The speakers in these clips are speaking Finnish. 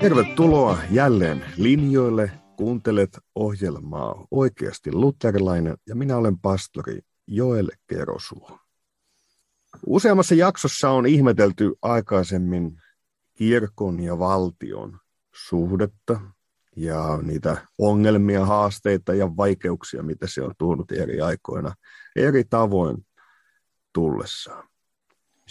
Tervetuloa jälleen linjoille. Kuuntelet ohjelmaa Oikeasti luterilainen ja minä olen pastori Joel Kerosuo. Useammassa jaksossa on ihmetelty aikaisemmin kirkon ja valtion suhdetta ja niitä ongelmia, haasteita ja vaikeuksia, mitä se on tuonut eri aikoina eri tavoin tullessaan.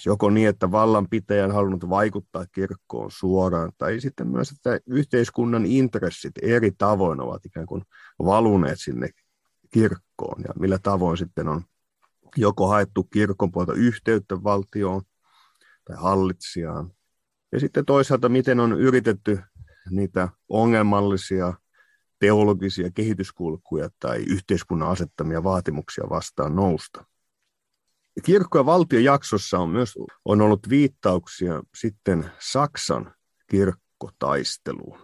Joko niin, että vallanpitäjä on halunnut vaikuttaa kirkkoon suoraan, tai sitten myös, että yhteiskunnan intressit eri tavoin ovat ikään kuin valuneet sinne kirkkoon, ja millä tavoin sitten on joko haettu kirkon puolta yhteyttä valtioon tai hallitsijaan, ja sitten toisaalta, miten on yritetty niitä ongelmallisia teologisia kehityskulkuja tai yhteiskunnan asettamia vaatimuksia vastaan nousta. Kirkko- ja valtiojaksossa on myös ollut viittauksia sitten Saksan kirkkotaisteluun.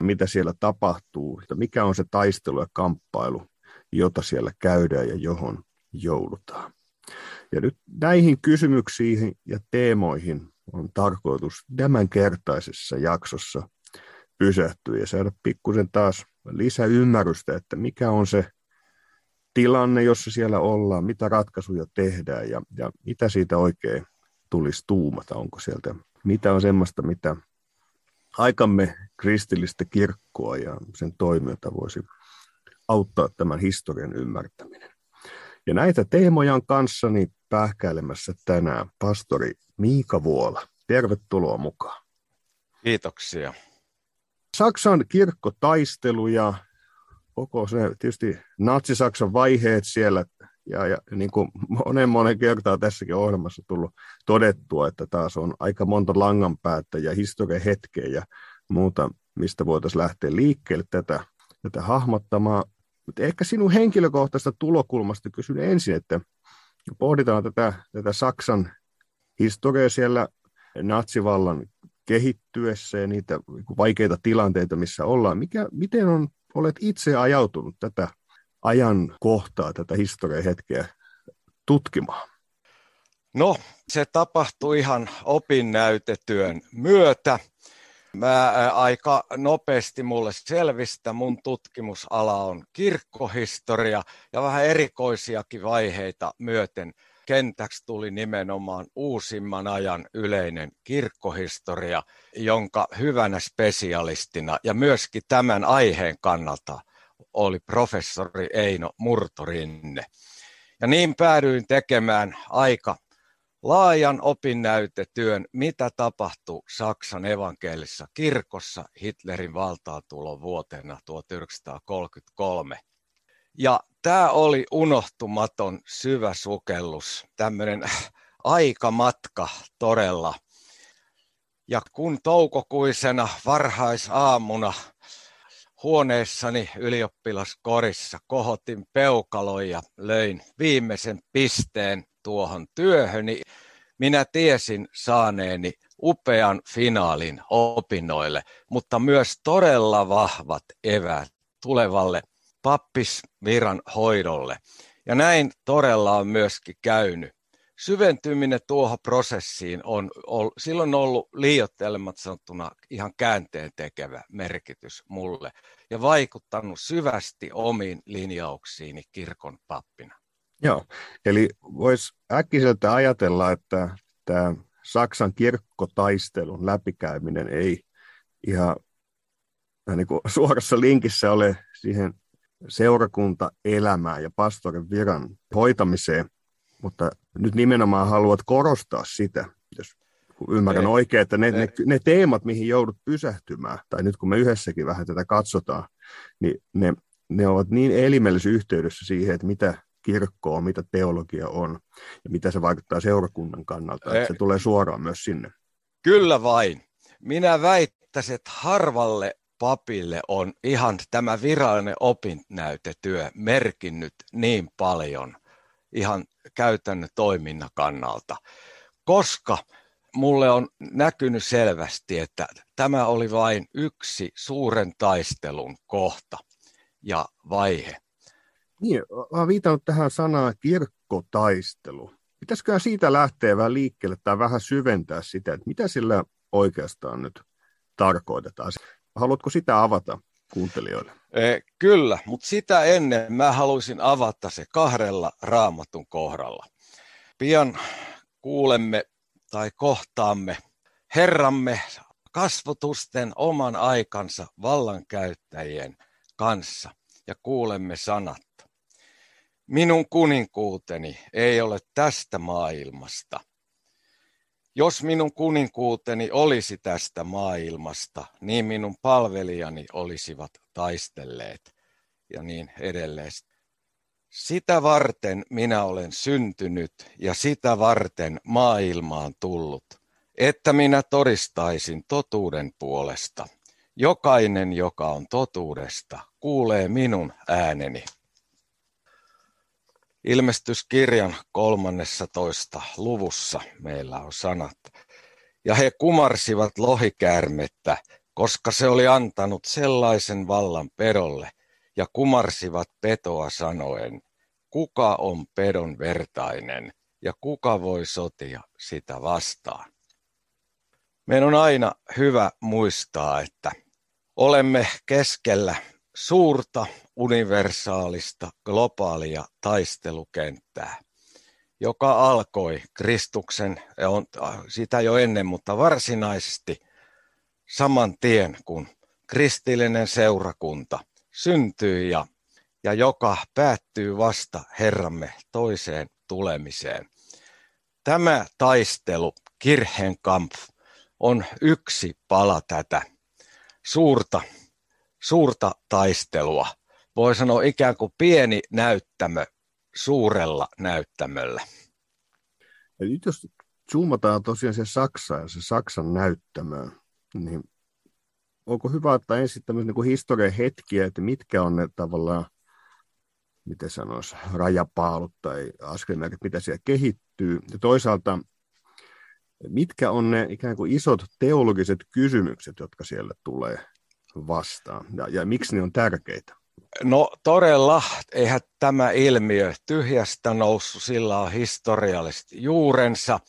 Mitä siellä tapahtuu, mikä on se taistelu ja kamppailu, jota siellä käydään ja johon joudutaan. Ja nyt näihin kysymyksiin ja teemoihin on tarkoitus tämänkertaisessa jaksossa pysähtyä ja saada pikkusen taas lisäymmärrystä, että mikä on se tilanne, jossa siellä ollaan, mitä ratkaisuja tehdään ja mitä siitä oikein tulisi tuumata, onko sieltä, mitä on semmoista, mitä aikamme kristillistä kirkkoa ja sen toimijoita voisi auttaa tämän historian ymmärtäminen. Ja näitä teemoja on kanssani pähkäilemässä tänään pastori Miika Vuola. Tervetuloa mukaan. Kiitoksia. Saksan kirkkotaistelu ja koko se tietysti natsi-Saksan vaiheet siellä, ja niin kuin monen kertaa tässäkin ohjelmassa tullut todettua, että taas on aika monta langanpäätä ja historian hetkeä ja muuta, mistä voitaisiin lähteä liikkeelle tätä hahmottamaan. Mutta ehkä sinun henkilökohtaisesta tulokulmasta kysyn ensin, että pohditaan tätä Saksan historiaa siellä natsivallan kehittyessä ja niitä vaikeita tilanteita, missä ollaan. Olet itse ajautunut tätä ajan kohtaa, tätä historian hetkeä tutkimaan. No, se tapahtui ihan opinnäytetyön myötä. Aika nopeasti mulle selvisi, että mun tutkimusala on kirkkohistoria ja vähän erikoisiakin vaiheita myöten. Kentäksi tuli nimenomaan uusimman ajan yleinen kirkkohistoria, jonka hyvänä spesialistina ja myöskin tämän aiheen kannalta oli professori Eino Murtorinne. Ja niin päädyin tekemään aika laajan opinnäytetyön, mitä tapahtui Saksan evankelisessa kirkossa Hitlerin valtaantulon vuotena 1933. Ja tämä oli unohtumaton syvä sukellus, tämmöinen aikamatka todella. Ja kun toukokuisena varhaisaamuna huoneessani ylioppilaskorissa kohotin peukaloja ja löin viimeisen pisteen tuohon työhöni, minä tiesin saaneeni upean finaalin opinnoille, mutta myös todella vahvat eväät tulevalle pappisviran hoidolle. Ja näin todella on myöskin käynyt. Syventyminen tuohon prosessiin on silloin ollut liioittelematta sanottuna ihan käänteentekevä merkitys mulle ja vaikuttanut syvästi omiin linjauksiini kirkon pappina. Joo, eli voisi äkkiseltä ajatella, että tämä Saksan kirkkotaistelun läpikäyminen ei ihan niin kuin suorassa linkissä ole siihen seurakuntaelämään ja pastorin viran hoitamiseen, mutta nyt nimenomaan haluat korostaa sitä, jos ymmärrän oikein, että ne teemat, mihin joudut pysähtymään, tai nyt kun me yhdessäkin vähän tätä katsotaan, niin ne ovat niin elimellisessä yhteydessä siihen, että mitä kirkko on, mitä teologia on, ja mitä se vaikuttaa seurakunnan kannalta, että se tulee suoraan myös sinne. Kyllä vain. Minä väittäisin, että harvalle papille on ihan tämä virallinen opinnäytetyö merkinnyt niin paljon ihan käytännön toiminnan kannalta, koska mulle on näkynyt selvästi, että tämä oli vain yksi suuren taistelun kohta ja vaihe. Niin, olen viitannut tähän sanaan kirkkotaistelu. Pitäisikö siitä lähteä vähän liikkeelle tai vähän syventää sitä, että mitä sillä oikeastaan nyt tarkoitetaan. Haluatko sitä avata kuuntelijoille? Kyllä, mutta sitä ennen mä haluaisin avata se kahdella Raamatun kohdalla. Pian kuulemme tai kohtaamme Herramme kasvotusten oman aikansa vallankäyttäjien kanssa ja kuulemme sanat. Minun kuninkuuteni ei ole tästä maailmasta. Jos minun kuninkuuteni olisi tästä maailmasta, niin minun palvelijani olisivat taistelleet ja niin edelleen. Sitä varten minä olen syntynyt ja sitä varten maailmaan tullut, että minä todistaisin totuuden puolesta. Jokainen, joka on totuudesta, kuulee minun ääneni. Ilmestyskirjan 13. luvussa meillä on sanat. Ja he kumarsivat lohikäärmettä, koska se oli antanut sellaisen vallan pedolle, ja kumarsivat petoa sanoen, kuka on pedon vertainen ja kuka voi sotia sitä vastaan. Meidän on aina hyvä muistaa, että olemme keskellä suurta, universaalista, globaalia taistelukenttää, joka alkoi Kristuksen, on sitä jo ennen, mutta varsinaisesti saman tien, kun kristillinen seurakunta syntyy ja joka päättyy vasta Herramme toiseen tulemiseen. Tämä taistelu, Kirchenkampf, on yksi pala tätä suurta taistelua. Voi sanoa ikään kuin pieni näyttämö suurella näyttämöllä. Ja nyt jos zoomataan tosiaan se Saksa ja se Saksan näyttämöön, niin onko hyvä ottaa ensin tämmöisiä niin kuin historian hetkiä, että mitkä on ne tavallaan, miten sanoisi, rajapaalut tai askelmerkit, mitä siellä kehittyy. Ja toisaalta, mitkä on ne ikään kuin isot teologiset kysymykset, jotka siellä tulee vastaan ja miksi ne on tärkeitä? No todella, eihän tämä ilmiö tyhjästä noussut, sillä on historiallisesti juurensa.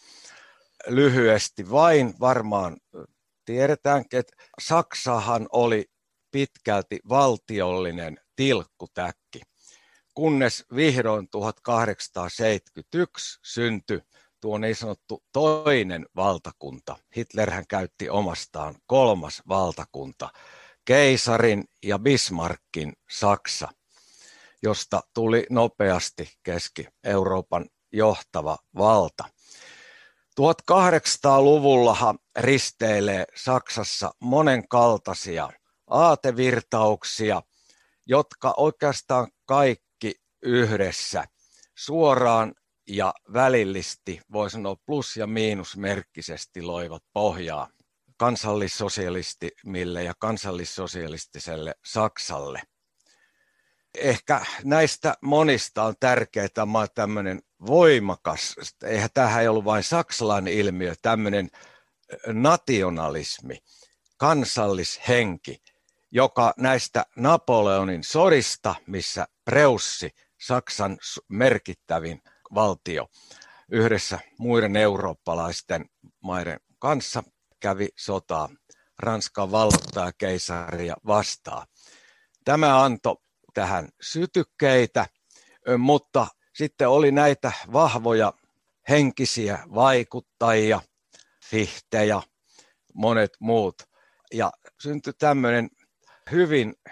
Lyhyesti vain varmaan tiedetäänkin, että Saksahan oli pitkälti valtiollinen tilkkutäkki, kunnes vihdoin 1871 syntyi tuo niin sanottu toinen valtakunta. Hitlerhän käytti omastaan kolmas valtakunta, keisarin ja Bismarckin Saksa, josta tuli nopeasti Keski-Euroopan johtava valta. 1800-luvullahan risteilee Saksassa monenkaltaisia aatevirtauksia, jotka oikeastaan kaikki yhdessä suoraan ja välillisesti, voi sanoa plus- ja miinusmerkkisesti, loivat pohjaa kansallissosialistimille ja kansallissosialistiselle Saksalle. Ehkä näistä monista on tärkeää tämä tämmöinen voimakas, eihän tämähän ei ollut vain saksalainen ilmiö, tämmöinen nationalismi, kansallishenki, joka näistä Napoleonin sodista, missä Preussi, Saksan merkittävin valtio, yhdessä muiden eurooppalaisten maiden kanssa kävi sotaa Ranskan valloittajakeisaria vastaan. Tämä antoi tähän sytykkeitä, mutta sitten oli näitä vahvoja henkisiä vaikuttajia, fihtejä, monet muut. Ja syntyi tämmöinen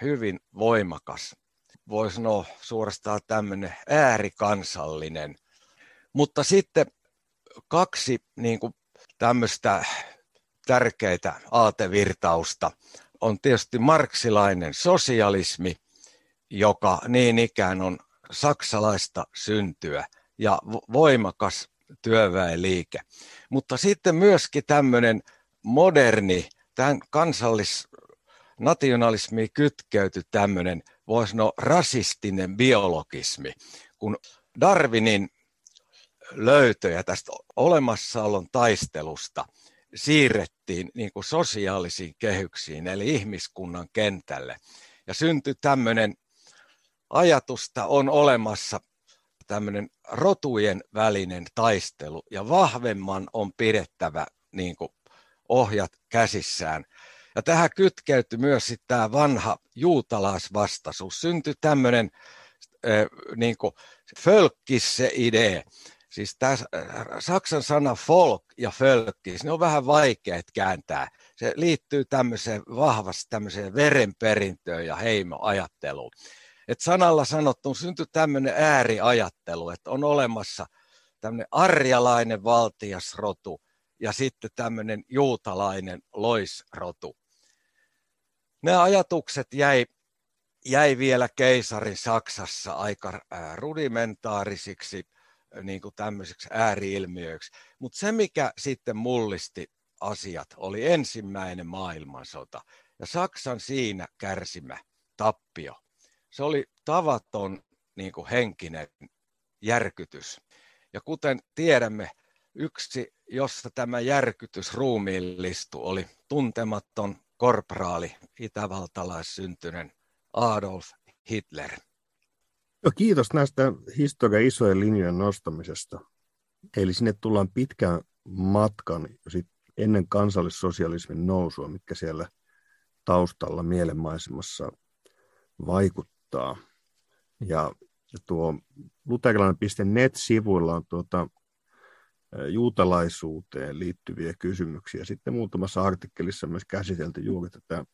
hyvin voimakas, voi sanoa suorastaan tämmöinen äärikansallinen. Mutta sitten kaksi niin kuin tämmöistä tärkeitä aatevirtausta on tietysti marksilainen sosialismi, joka niin ikään on saksalaista syntyä ja voimakas työväenliike. Mutta sitten myöskin tämmöinen moderni, tämän kansallisnationalismiin kytkeytyi tämmöinen, voisi sanoa, rasistinen biologismi, kun Darwinin löytöjä tästä olemassaolon taistelusta siirrettiin niin kuin sosiaalisiin kehyksiin, eli ihmiskunnan kentälle. Ja syntyi tämmöinen ajatusta on olemassa tämmöinen rotujen välinen taistelu, ja vahvemman on pidettävä niin kuin ohjat käsissään. Ja tähän kytkeytyi myös sitten tämä vanha juutalaisvastaisuus. Syntyi tämmöinen niin kuin fölkkisse idee. Siis tämä saksan sana folk ja fölkkis, ne on vähän vaikeat kääntää. Se liittyy tämmöiseen vahvasti tämmöiseen verenperintöön ja heimoajatteluun. Et sanalla sanottuna syntyi tämmöinen ääriajattelu, että on olemassa tämmöinen arjalainen valtiasrotu ja sitten tämmöinen juutalainen loisrotu. Nämä ajatukset jäi vielä keisarin Saksassa aika rudimentaarisiksi niin kuin tämmöiseksi ääriilmiöiksi. Mutta se, mikä sitten mullisti asiat, oli ensimmäinen maailmansota ja Saksan siinä kärsimä tappio. Se oli tavaton niin kuin henkinen järkytys. Ja kuten tiedämme, yksi, jossa tämä järkytys ruumiillistui, oli tuntematon korporaali, itävaltalaissyntyinen Adolf Hitler. No, kiitos näistä historian isojen linjojen nostamisesta. Eli sinne tullaan pitkän matkan sit ennen kansallissosialismin nousua, mitkä siellä taustalla mielenmaisemassa vaikuttaa. Ja tuo luterilainen.net-sivuilla on juutalaisuuteen liittyviä kysymyksiä. Sitten muutamassa artikkelissa myös käsitelty juuri tätä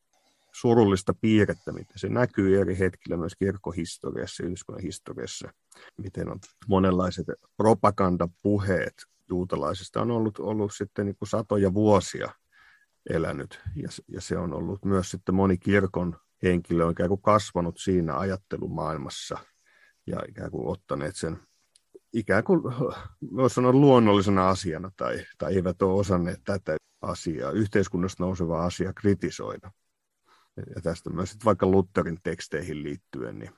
surullista piirrettä, miten se näkyy eri hetkillä myös kirkkohistoriassa ja yhdyskunnan historiassa. Miten on monenlaiset propagandapuheet juutalaisista on ollut sitten niin kuin satoja vuosia elänyt. Ja se on ollut myös sitten moni kirkon henkilö on ikään kuin kasvanut siinä ajattelumaailmassa ja ikään kuin ottaneet sen ikään kuin voisi sanoa luonnollisena asiana tai eivät ole osanneet tätä asiaa, yhteiskunnasta nousevaa asiaa kritisoida. Ja tästä myös vaikka Lutherin teksteihin liittyen, niin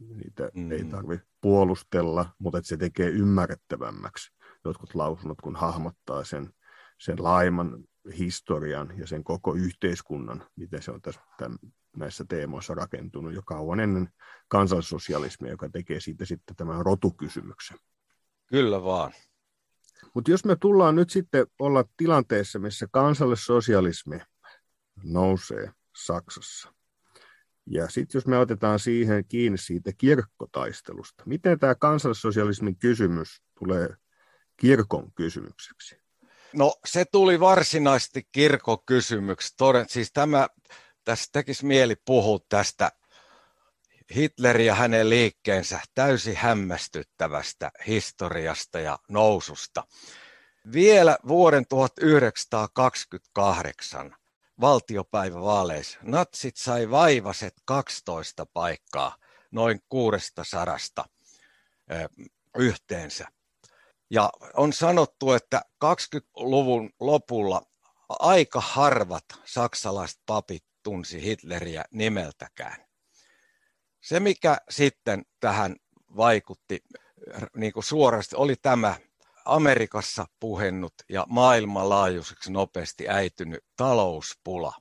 niitä ei tarvitse puolustella, mutta se tekee ymmärrettävämmäksi jotkut lausunnot, kun hahmottaa sen laajemman historian ja sen koko yhteiskunnan, miten se on näissä teemoissa rakentunut jo kauan ennen kansallissosialismia, joka tekee siitä sitten tämän rotukysymyksen. Kyllä vaan. Mutta jos me tullaan nyt sitten olla tilanteessa, missä kansallissosialismi nousee Saksassa. Ja sitten jos me otetaan siihen kiinni siitä kirkkotaistelusta, miten tämä kansallissosialismin kysymys tulee kirkon kysymykseksi? No se tuli varsinaisesti kirkon kysymyksi. Siis tässä tekisi mieli puhua tästä Hitlerin ja hänen liikkeensä täysin hämmästyttävästä historiasta ja noususta. Vielä vuoden 1928 valtiopäivävaaleissa natsit sai vaivaset 12 paikkaa noin 600 yhteensä. Ja on sanottu, että 20-luvun lopulla aika harvat saksalaiset papit tunsi Hitleriä nimeltäkään. Se, mikä sitten tähän vaikutti niin kuin suorasti, oli tämä Amerikassa puhennut ja maailmanlaajuiseksi nopeasti äitynyt talouspula.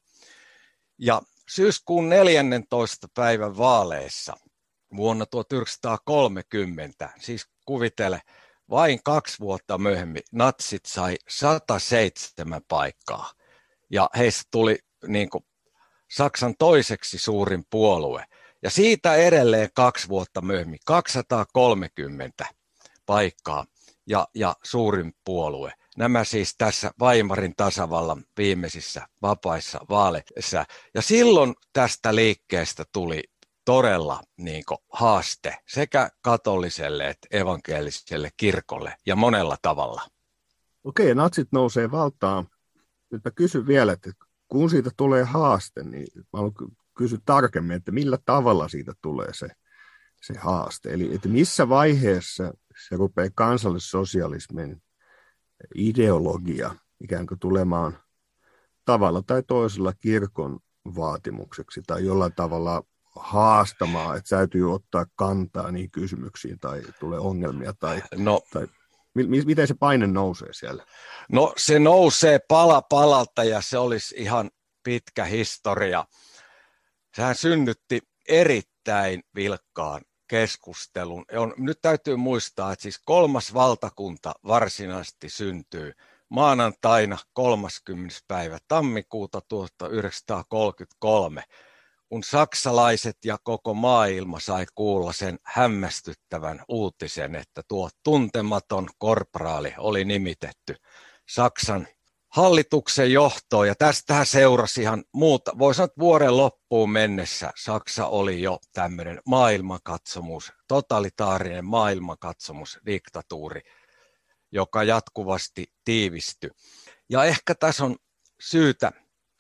Ja syyskuun 14. päivän vaaleissa vuonna 1930, siis kuvitele, vain 2 vuotta myöhemmin natsit sai 107 paikkaa ja heistä tuli niin kuin Saksan toiseksi suurin puolue. Ja siitä edelleen 2 vuotta myöhemmin 230 paikkaa ja suurin puolue. Nämä siis tässä Weimarin tasavallan viimeisissä vapaissa vaaleissa. Ja silloin tästä liikkeestä tuli todella niin kuin haaste sekä katoliselle että evankeliselle kirkolle ja monella tavalla. Okei, natsit nousee valtaan. Nyt mä kysyn vielä, että kun siitä tulee haaste, niin mä haluan kysyä tarkemmin, että millä tavalla siitä tulee se haaste. Eli että missä vaiheessa se rupeaa kansallissosialismin ideologia ikään kuin tulemaan tavalla tai toisella kirkon vaatimukseksi tai jollain tavalla haastamaan, että täytyy ottaa kantaa niihin kysymyksiin tai tulee ongelmia tai miten se paine nousee siellä? No se nousee pala palalta ja se olisi ihan pitkä historia. Sehän synnytti erittäin vilkkaan keskustelun. Nyt täytyy muistaa, että siis kolmas valtakunta varsinaisesti syntyy maanantaina 30. päivä tammikuuta 1933, kun saksalaiset ja koko maailma sai kuulla sen hämmästyttävän uutisen, että tuo tuntematon korporaali oli nimitetty Saksan hallituksen johtoon. Ja tästähän seurasi ihan muuta. Voi sanoa, että vuoden loppuun mennessä Saksa oli jo tämmöinen maailmankatsomus, totalitaarinen maailmankatsomusdiktatuuri, joka jatkuvasti tiivistyi. Ja ehkä tässä on syytä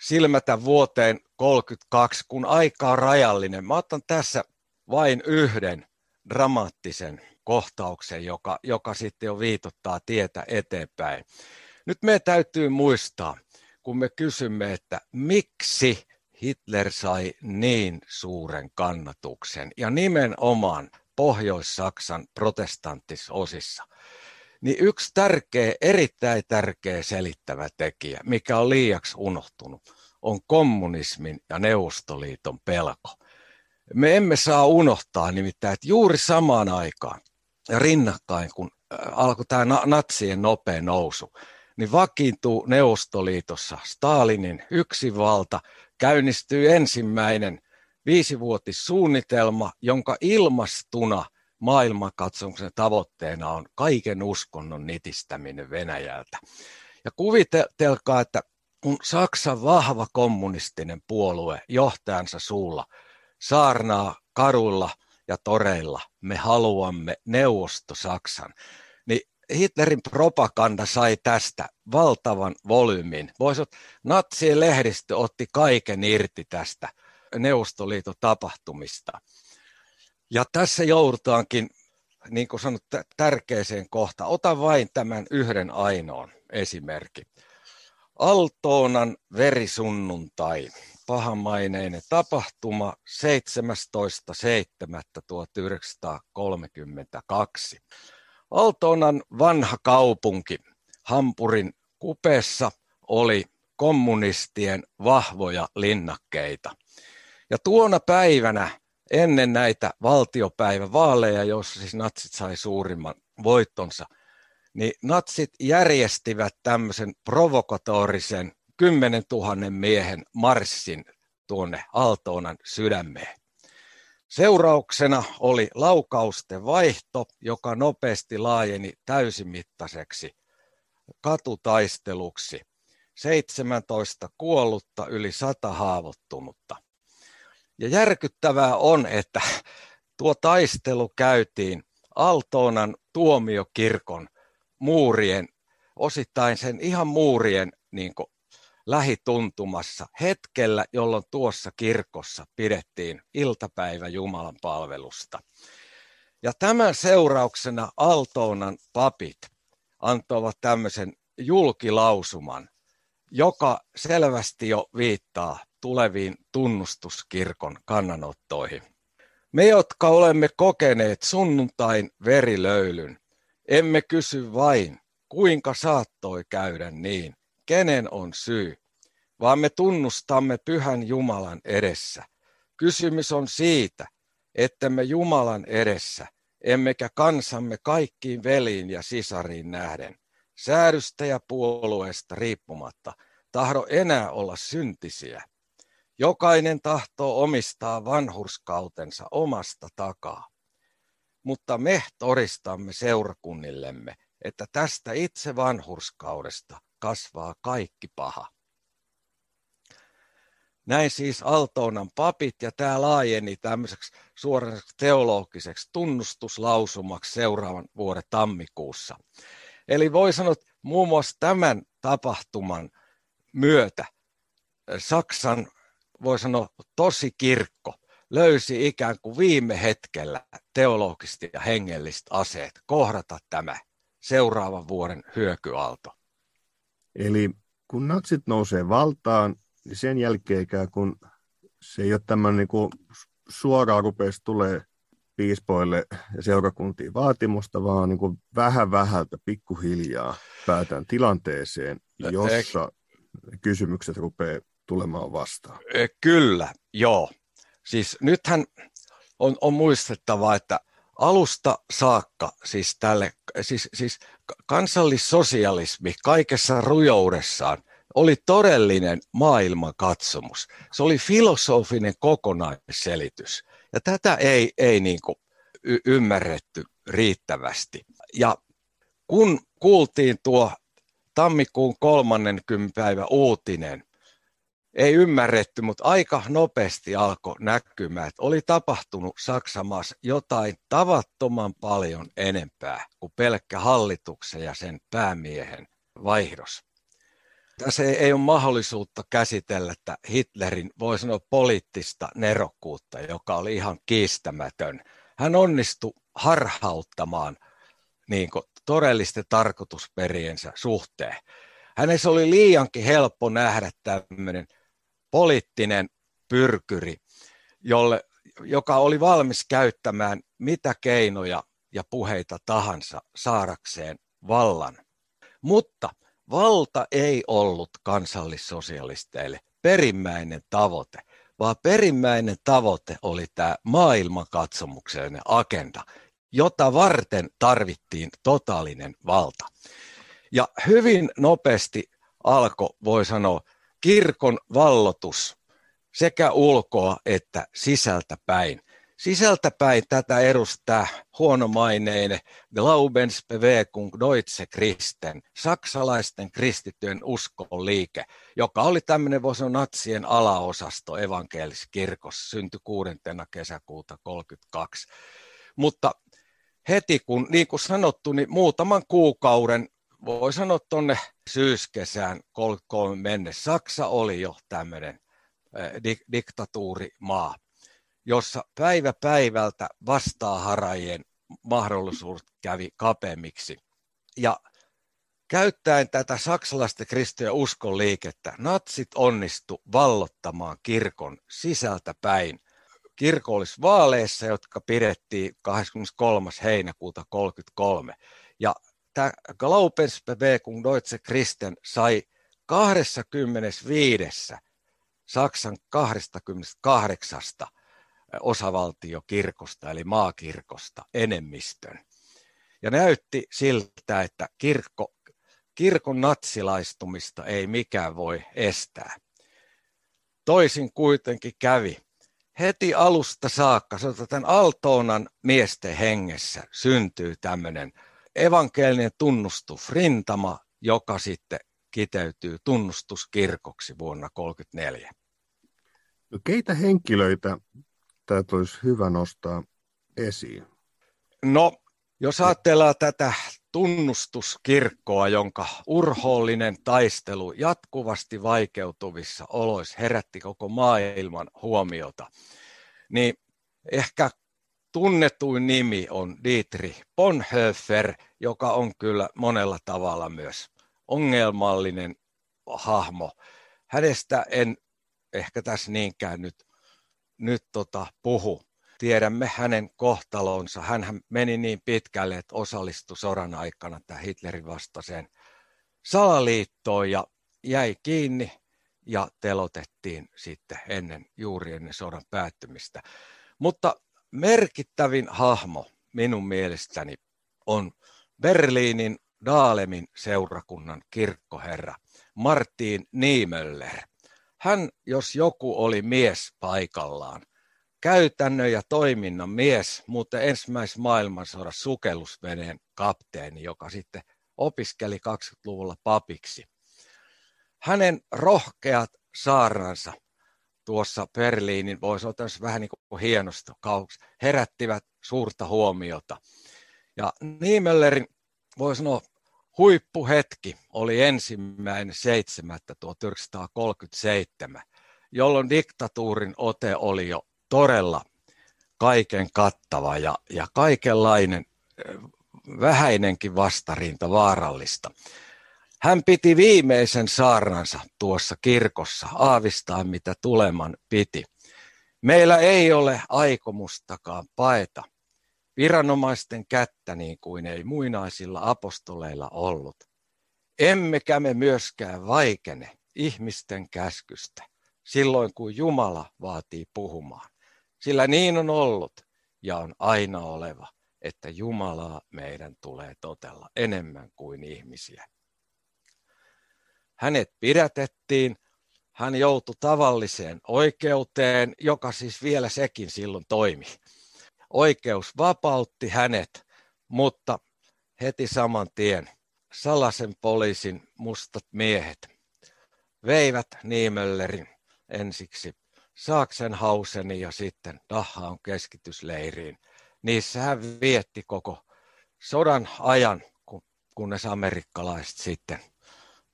silmätä vuoteen 1932, kun aika on rajallinen. Mä otan tässä vain yhden dramaattisen kohtauksen, joka sitten jo viitottaa tietä eteenpäin. Nyt meidän täytyy muistaa, kun me kysymme, että miksi Hitler sai niin suuren kannatuksen ja nimenomaan Pohjois-Saksan protestanttisosissa, niin yksi tärkeä, erittäin tärkeä selittävä tekijä, mikä on liiaksi unohtunut, on kommunismin ja Neuvostoliiton pelko. Me emme saa unohtaa nimittäin, että juuri samaan aikaan ja rinnakkain, kun alkoi tämä natsien nopea nousu, niin vakiintuu Neuvostoliitossa Stalinin yksinvalta, käynnistyy ensimmäinen 5-vuotissuunnitelma, jonka ilmastuna maailmankatsomuksen tavoitteena on kaiken uskonnon nitistäminen Venäjältä. Ja kuvitelkaa, että kun Saksan vahva kommunistinen puolue johtajansa suulla saarnaa kaduilla ja toreilla, me haluamme Neuvosto-Saksan, niin Hitlerin propaganda sai tästä valtavan volyymin. Natsien lehdistö otti kaiken irti tästä Neuvostoliiton tapahtumista. Ja tässä joudutaankin, niin kuin sanottu, tärkeäseen kohtaan. Otan vain tämän yhden ainoan esimerkin. Altonan verisunnuntai, pahamaineinen tapahtuma 17.7.1932. Altonan vanha kaupunki Hampurin kupeessa oli kommunistien vahvoja linnakkeita. Ja tuona päivänä ennen näitä valtiopäivävaaleja, joissa siis natsit sai suurimman voittonsa, niin natsit järjestivät tämmöisen provokatorisen 10 000 miehen marssin tuonne Altonan sydämeen. Seurauksena oli laukausten vaihto, joka nopeasti laajeni täysimittaiseksi katutaisteluksi. 17 kuollutta, yli 100 haavoittunutta. Ja järkyttävää on, että tuo taistelu käytiin Altonan tuomiokirkon muurien, osittain sen ihan muurien niin kuin lähituntumassa, hetkellä, jolloin tuossa kirkossa pidettiin iltapäivä Jumalan palvelusta. Ja tämän seurauksena Altonan papit antoivat tämmöisen julkilausuman, joka selvästi jo viittaa tuleviin tunnustuskirkon kannanottoihin. Me, jotka olemme kokeneet sunnuntain verilöylyn, emme kysy vain, kuinka saattoi käydä niin, kenen on syy, vaan me tunnustamme pyhän Jumalan edessä. Kysymys on siitä, että me Jumalan edessä, emmekä kansamme kaikkiin veliin ja sisariin nähden, säädystä ja puolueesta riippumatta, tahdo enää olla syntisiä. Jokainen tahtoo omistaa vanhurskautensa omasta takaa. Mutta me todistamme seurakunnillemme, että tästä itse vanhurskaudesta kasvaa kaikki paha. Näin siis Altonan papit, ja tämä laajeni tämmöiseksi suoranaisesti teologiseksi tunnustuslausumaksi seuraavan vuoden tammikuussa. Eli voi sanoa, että muun muassa tämän tapahtuman myötä Saksan, voi sanoa, tosi kirkko löysi ikään kuin viime hetkellä teologisesti ja hengelliset aseet kohdata tämä seuraavan vuoden hyökyaalto. Eli kun natsit nousee valtaan, niin sen jälkeen ikään kuin se ei ole tämmöinen niin suoraan rupeisi tulee piispoille ja seurakuntiin vaatimusta, vaan niin kuin vähän vähältä pikkuhiljaa päätään tilanteeseen, jossa kysymykset rupeaa tulemaan vastaan. Kyllä, joo. Siis nythän on muistettava, että alusta saakka, siis kansallissosialismi kaikessa rujoudessaan oli todellinen maailmankatsomus. Se oli filosofinen kokonaisselitys, ja tätä ei niin kuin ymmärretty riittävästi. Ja kun kuultiin tuo tammikuun 30. päivä uutinen, ei ymmärretty, mutta aika nopeasti alkoi näkymään, että oli tapahtunut Saksamaassa jotain tavattoman paljon enempää kuin pelkkä hallituksen ja sen päämiehen vaihdos. Tässä ei ole mahdollisuutta käsitellä että Hitlerin, voi sanoa, poliittista nerokkuutta, joka oli ihan kiistämätön. Hän onnistui harhauttamaan niin kuin todellisten tarkoitusperiensä suhteen. Hänessä oli liiankin helppo nähdä tämmöinen poliittinen pyrkyri, joka oli valmis käyttämään mitä keinoja ja puheita tahansa saadakseen vallan. Mutta valta ei ollut kansallissosialisteille perimmäinen tavoite, vaan perimmäinen tavoite oli tämä maailmankatsomuksellinen agenda, jota varten tarvittiin totaalinen valta. Ja hyvin nopeasti alkoi, voi sanoa, kirkon valloitus sekä ulkoa että sisältä päin. Sisältä päin tätä edustaa huonomaineinen Glaubensbewegung Deutsche Christen, saksalaisten kristittyjen uskonliike, joka oli tämmöinen, voi sanoa, natsien alaosasto evankeliskirkossa, syntyi 6. kesäkuuta 1932. Mutta heti kun, niin kuin sanottu, niin muutaman kuukauden, voi sanoa tuonne syyskesään 1933 mennessä, Saksa oli jo tämmöinen diktatuurimaa, jossa päivä päivältä vastaaharajien mahdollisuudet kävi kapeammiksi. Ja käyttäen tätä saksalaisten kristityjen uskonliikettä, natsit onnistu vallottamaan kirkon sisältä päin kirkollisvaaleissa, jotka pidettiin 23. heinäkuuta 1933. Ja tämä Glaubensbewegung Deutsche Christen sai 25 Saksan 28 osavaltiokirkosta eli maakirkosta enemmistön. Ja näytti siltä, että kirkon natsilaistumista ei mikään voi estää. Toisin kuitenkin kävi. Heti alusta saakka, sanotaan tämän Altonan miesten hengessä, syntyy tämmöinen evankelinen tunnustusrintama, joka sitten kiteytyy tunnustuskirkoksi vuonna 1934. No keitä henkilöitä tämä olisi hyvä nostaa esiin? No, jos ajatellaan tätä tunnustuskirkkoa, jonka urhoollinen taistelu jatkuvasti vaikeutuvissa oloissa herätti koko maailman huomiota, niin ehkä tunnetuin nimi on Dietrich Bonhoeffer, joka on kyllä monella tavalla myös ongelmallinen hahmo. Hänestä en ehkä tässä niinkään nyt puhu. Tiedämme hänen kohtalonsa. Hänhän meni niin pitkälle, että osallistui sodan aikana tähän Hitlerin vastaiseen salaliittoon ja jäi kiinni ja telotettiin sitten juuri ennen sodan päättymistä. Mutta merkittävin hahmo minun mielestäni on Berliinin Daalemin seurakunnan kirkkoherra Martin Niemöller. Hän, jos joku, oli mies paikallaan, käytännön ja toiminnan mies, mutta ensimmäisen maailmansodan sukellusveneen kapteeni, joka sitten opiskeli 20-luvulla papiksi. Hänen rohkeat saarnansa tuossa Berliinin, voisi olla vähän niin kuin hienosta kauksi, herättivät suurta huomiota. Ja Niemöllerin, voi sanoa, huippuhetki oli 1.7.1937, jolloin diktatuurin ote oli jo todella kaiken kattava ja kaikenlainen vähäinenkin vastarinta vaarallista. Hän piti viimeisen saarnansa tuossa kirkossa, aavistaa mitä tuleman piti. Meillä ei ole aikomustakaan paeta viranomaisten kättä niin kuin ei muinaisilla apostoleilla ollut. Emmekä me myöskään vaikene ihmisten käskystä silloin kun Jumala vaatii puhumaan. Sillä niin on ollut ja on aina oleva että Jumalaa meidän tulee totella enemmän kuin ihmisiä. Hänet pidätettiin, hän joutui tavalliseen oikeuteen, joka siis vielä sekin silloin toimi. Oikeus vapautti hänet, mutta heti saman tien salaisen poliisin mustat miehet veivät Niemöllerin ensiksi Sachsenhausenin ja sitten Dachaun keskitysleiriin. Niissä hän vietti koko sodan ajan, kunnes amerikkalaiset sitten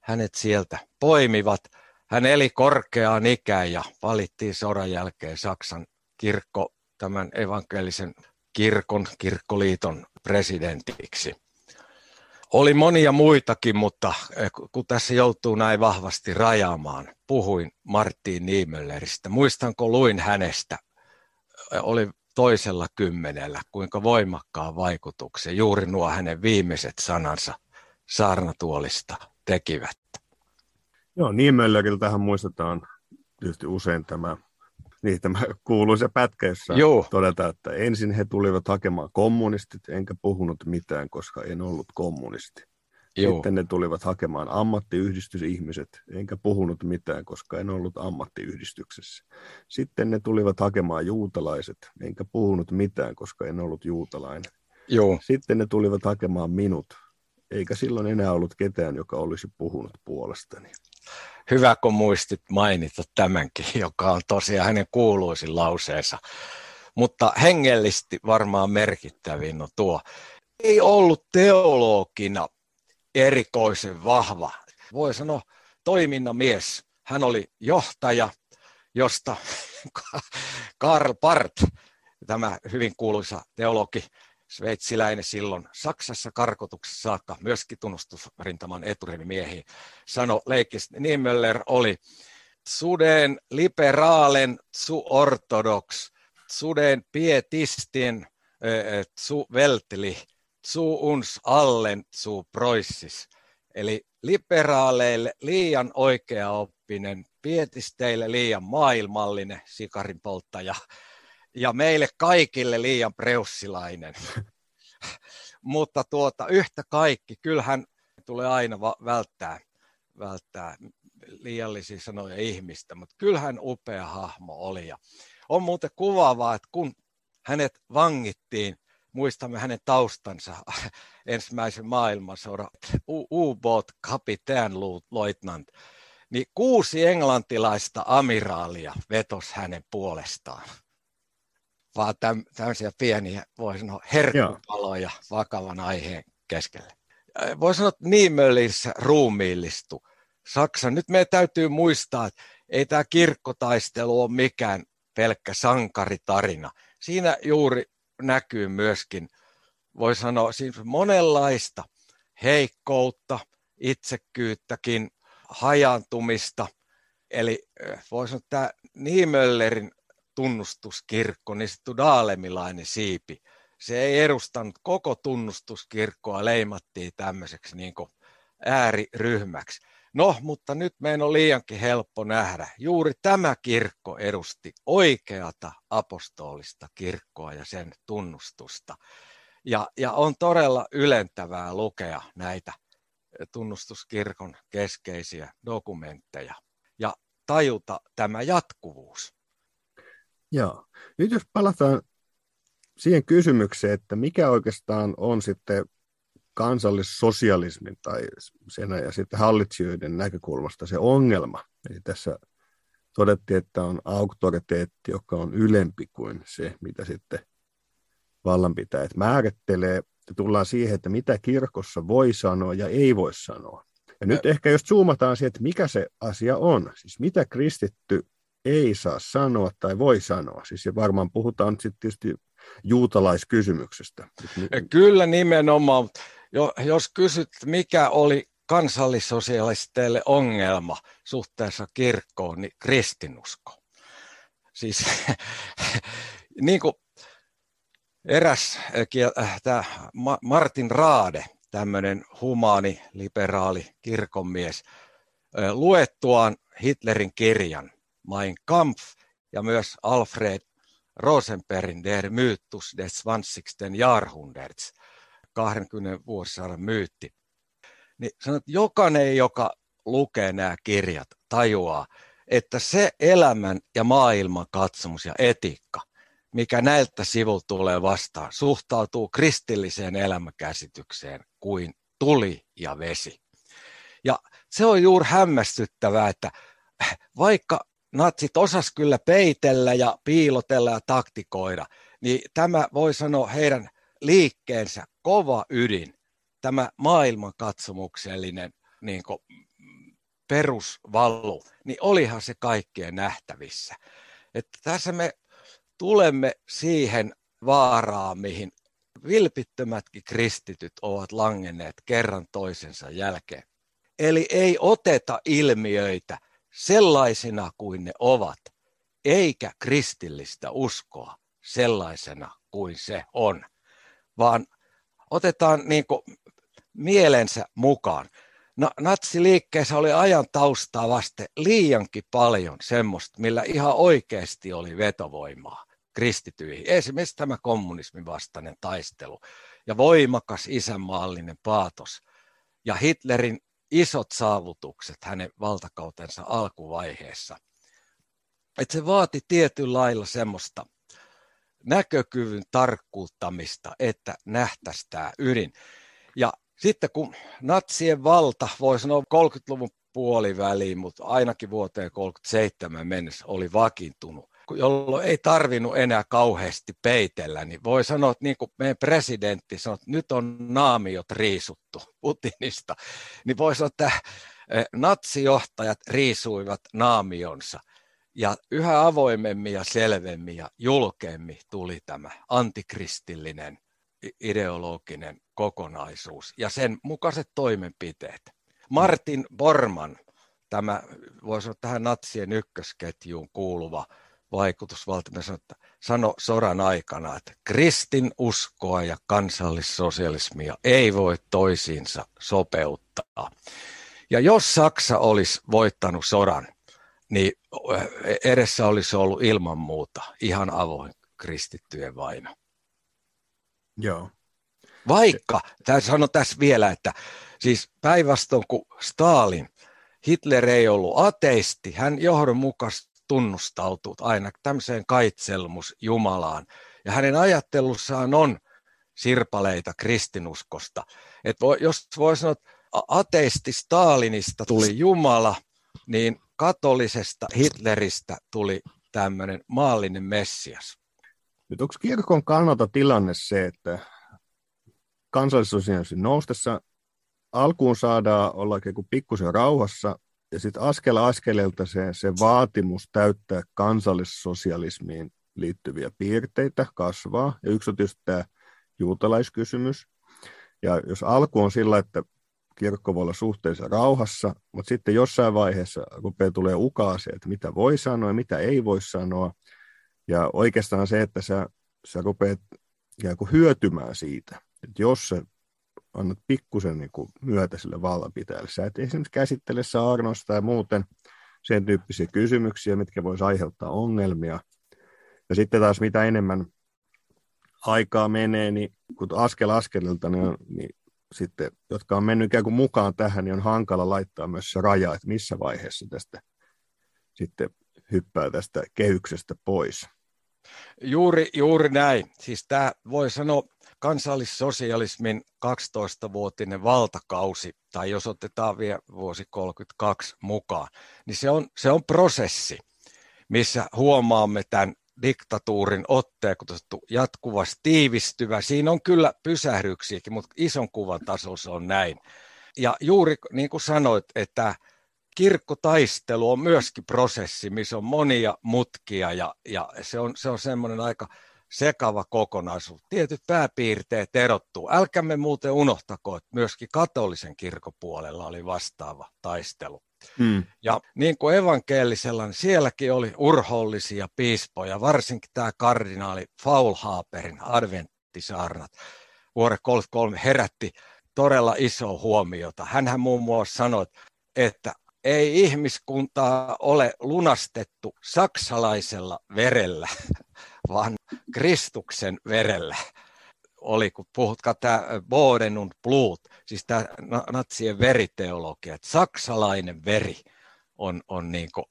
hänet sieltä poimivat. Hän eli korkeaan ikään ja valittiin sodan jälkeen Saksan kirkko, tämän evankelisen kirkon, kirkkoliiton presidentiksi. Oli monia muitakin, mutta kun tässä joutuu näin vahvasti rajaamaan, puhuin Martin Niemölleristä. Muistanko luin hänestä, oli toisella kymmenellä, kuinka voimakkaan vaikutuksen juuri nuo hänen viimeiset sanansa saarnatuolista tekivät. Joo, Niemölleriltähän muistetaan tietysti usein tämä kuuluisa pätkä, jossa todetaan, että ensin he tulivat hakemaan kommunistit, enkä puhunut mitään, koska en ollut kommunisti. Joo. Sitten ne tulivat hakemaan ammattiyhdistysihmiset, enkä puhunut mitään, koska en ollut ammattiyhdistyksessä. Sitten ne tulivat hakemaan juutalaiset, enkä puhunut mitään, koska en ollut juutalainen. Joo. Sitten ne tulivat hakemaan minut, eikä silloin enää ollut ketään, joka olisi puhunut puolestani. Hyvä, kun muistit mainita tämänkin, joka on tosiaan hänen kuuluisin lauseensa. Mutta hengellisesti varmaan merkittävin on tuo. Ei ollut teologina erikoisen vahva. Voi sanoa toiminnamies. Hän oli johtaja, josta Karl Barth, tämä hyvin kuuluisa teologi, sveitsiläinen silloin Saksassa karkotuksessa saakka, myöskin tunnustusrintaman eturivimiehiin, sanoi leikistä, Niemöller oli zudem liberalen zu ortodox, zudem pietistin zu weltlich, zu uns allen zu preussis. Eli liberaaleille liian oikeaoppinen, pietisteille liian maailmallinen sikarin polttaja, ja meille kaikille liian preussilainen. Mutta yhtä kaikki, kyllähän tulee aina välttää liiallisia sanoja ihmistä, mutta kyllähän upea hahmo oli. Ja on muuten kuvaavaa, että kun hänet vangittiin, muistamme hänen taustansa ensimmäisen maailmansodan, U-boat-kapitänloitnant, niin 6 englantilaista amiraalia vetosi hänen puolestaan. Vaan tämmöisiä pieniä, voi sanoa, herkkupaloja vakavan aiheen keskelle. Voi sanoa, että Niemöllerissä ruumiillistui Saksa. Nyt meidän täytyy muistaa, että ei tämä kirkkotaistelu ole mikään pelkkä sankaritarina. Siinä juuri näkyy myöskin, voi sanoa, monenlaista heikkoutta, itsekkyyttäkin, hajaantumista. Eli voi sanoa, että tämä Niemöllerin tunnustuskirkko, niin sitten daalemilainen siipi. Se ei edustanut koko tunnustuskirkkoa, leimattiin tämmöiseksi niin kuin ääriryhmäksi. No, mutta nyt meidän on liiankin helppo nähdä. Juuri tämä kirkko edusti oikeata apostolista kirkkoa ja sen tunnustusta. Ja on todella ylentävää lukea näitä tunnustuskirkon keskeisiä dokumentteja ja tajuta tämä jatkuvuus. Joo. Nyt jos palataan siihen kysymykseen, että mikä oikeastaan on sitten kansallissosialismin tai sen ja sitten hallitsijoiden näkökulmasta se ongelma. Eli tässä todettiin, että on auktoriteetti, joka on ylempi kuin se, mitä sitten vallanpitäjät määrittelee. Ja tullaan siihen, että mitä kirkossa voi sanoa ja ei voi sanoa. Ja nyt ehkä jos zoomataan siihen, että mikä se asia on, siis mitä kristitty ei saa sanoa tai voi sanoa. Siis varmaan puhutaan sitten tietysti juutalaiskysymyksestä. Kyllä nimenomaan. Jos kysyt, mikä oli kansallissosialisteille ongelma suhteessa kirkkoon, niin kristinusko. Siis niin kuin eräs tämä Martin Raade, tämmöinen humaani, liberaali kirkonmies, luettuaan Hitlerin kirjan Mein Kampf ja myös Alfred Rosenbergin Der Mythos des 20. Jahrhunderts, 20. vuosisadan myytti. Niin sanon, että jokainen, joka lukee nämä kirjat, tajuaa, että se elämän ja maailman katsomus ja etiikka, mikä näiltä sivuilta tulee vastaan, suhtautuu kristilliseen elämäkäsitykseen kuin tuli ja vesi. Ja se on juuri hämmästyttävää, että vaikka natsit osas kyllä peitellä ja piilotella ja taktikoida, niin tämä voi sanoa heidän liikkeensä kova ydin, tämä maailmankatsomuksellinen niin kuin perusvalu, niin olihan se kaikkien nähtävissä. Että tässä me tulemme siihen vaaraan, mihin vilpittömätkin kristityt ovat langenneet kerran toisensa jälkeen. Eli ei oteta ilmiöitä sellaisina kuin ne ovat, eikä kristillistä uskoa sellaisena kuin se on, vaan otetaan niin kuin mielensä mukaan. Natsiliikkeessä oli ajan taustaa vasten liiankin paljon semmoista, millä ihan oikeasti oli vetovoimaa kristityihin. Esimerkiksi tämä kommunismin vastainen taistelu ja voimakas isänmaallinen paatos ja Hitlerin isot saavutukset hänen valtakautensa alkuvaiheessa. Että se vaati tietyllä lailla semmoista näkökyvyn tarkkuuttamista, että nähtäisi tämä ydin. Ja sitten kun natsien valta, voi sanoa 30-luvun puoliväliin, mutta ainakin vuoteen 1937 mennessä oli vakiintunut, jolloin ei tarvinnut enää kauheasti peitellä, niin voi sanoa, että niin kuin meidän presidentti sanoi, että nyt on naamiot riisuttu Putinista, niin voi sanoa, että natsijohtajat riisuivat naamionsa ja yhä avoimemmin ja selvemmin ja julkemmin tuli tämä antikristillinen ideologinen kokonaisuus ja sen mukaiset toimenpiteet. Martin Borman, tämä voi sanoa tähän natsien ykkösketjuun kuuluva vaikutusvaltainen, sanoi sodan aikana, että kristin uskoa ja kansallissosialismia ei voi toisiinsa sopeuttaa. Ja jos Saksa olisi voittanut sodan, niin edessä olisi ollut ilman muuta ihan avoin kristittyjen vaino. Joo. Vaikka, sanon tässä vielä, että siis päinvastoin kuin Stalin, Hitler ei ollut ateisti, hän johdonmukaisesti tunnustautuu aina tämmöiseen kaitselmus Jumalaan. Ja hänen ajattelussaan on sirpaleita kristinuskosta. Että jos voi sanoa, että ateisti Stalinista tuli Jumala, niin katolisesta Hitleristä tuli tämmöinen maallinen messias. Nyt onko kirkon kannalta tilanne se, että kansallissosialismin noustessa alkuun saadaan olla pikkusen rauhassa, ja sitten askel askeleelta se vaatimus täyttää kansallissosialismiin liittyviä piirteitä kasvaa. Ja yksi on tietysti tämä juutalaiskysymys. Ja jos alku on sillä, että kirkko voi olla suhteessa rauhassa, mutta sitten jossain vaiheessa rupeaa tulee ukaaseen, että mitä voi sanoa ja mitä ei voi sanoa. Ja oikeastaan se, että sä rupeat hyötymään siitä, että jos se annat pikkusen myötä sille vallanpitäjälle. Sä et esimerkiksi käsittele saarnosta tai muuten sen tyyppisiä kysymyksiä, mitkä voisi aiheuttaa ongelmia. Ja sitten taas mitä enemmän aikaa menee, niin kun askel askelilta, niin sitten, jotka on mennyt ikään kuin mukaan tähän, niin on hankala laittaa myös se raja, että missä vaiheessa tästä sitten hyppää tästä kehyksestä pois. Juuri näin. Siis tämä voi sanoa, kansallissosialismin 12-vuotinen valtakausi, tai jos otetaan vielä vuosi 1932 mukaan, niin se on prosessi, missä huomaamme tämän diktatuurin otteen, kun jatkuvasti tiivistyvä. Siinä on kyllä pysähdyksiäkin, mutta ison kuvan tasolla se on näin. Ja juuri niin kuin sanoit, että kirkkotaistelu on myöskin prosessi, missä on monia mutkia, ja se on semmoinen aika sekava kokonaisuus. Tietyt pääpiirteet erottuu. Älkäämme muuten unohtako, että myöskin katolisen kirkopuolella oli vastaava taistelu. Ja niin kuin evankelisella, niin sielläkin oli urhollisia piispoja, varsinkin tämä kardinaali Faulhaberin adventtisaarnat vuoden 1933 herätti todella isoa huomiota. Hänhän muun muassa sanoi, että ei ihmiskuntaa ole lunastettu saksalaisella verellä, vaan Kristuksen verellä. Oli, kun puhutkaan tämä Boden und Blut, siis tämä natsien veriteologia, että saksalainen veri on niinku,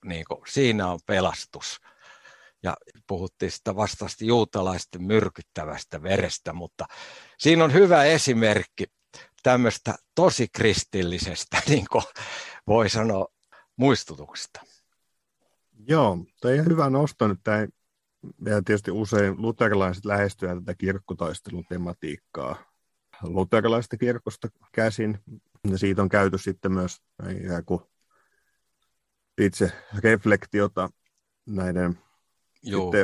siinä on pelastus. Ja puhuttiin sitä vastaasti juutalaisten myrkyttävästä verestä, mutta siinä on hyvä esimerkki tämmöistä tosi kristillisestä, niin kuin voi sanoa, muistutuksesta. Joo, tämä on hyvä nosto nyt. Ja tietysti usein luterilaiset lähestyvät tätä kirkkotaistelun tematiikkaa luterilaisesta kirkosta käsin. Ja siitä on käyty sitten myös itse reflektiota näiden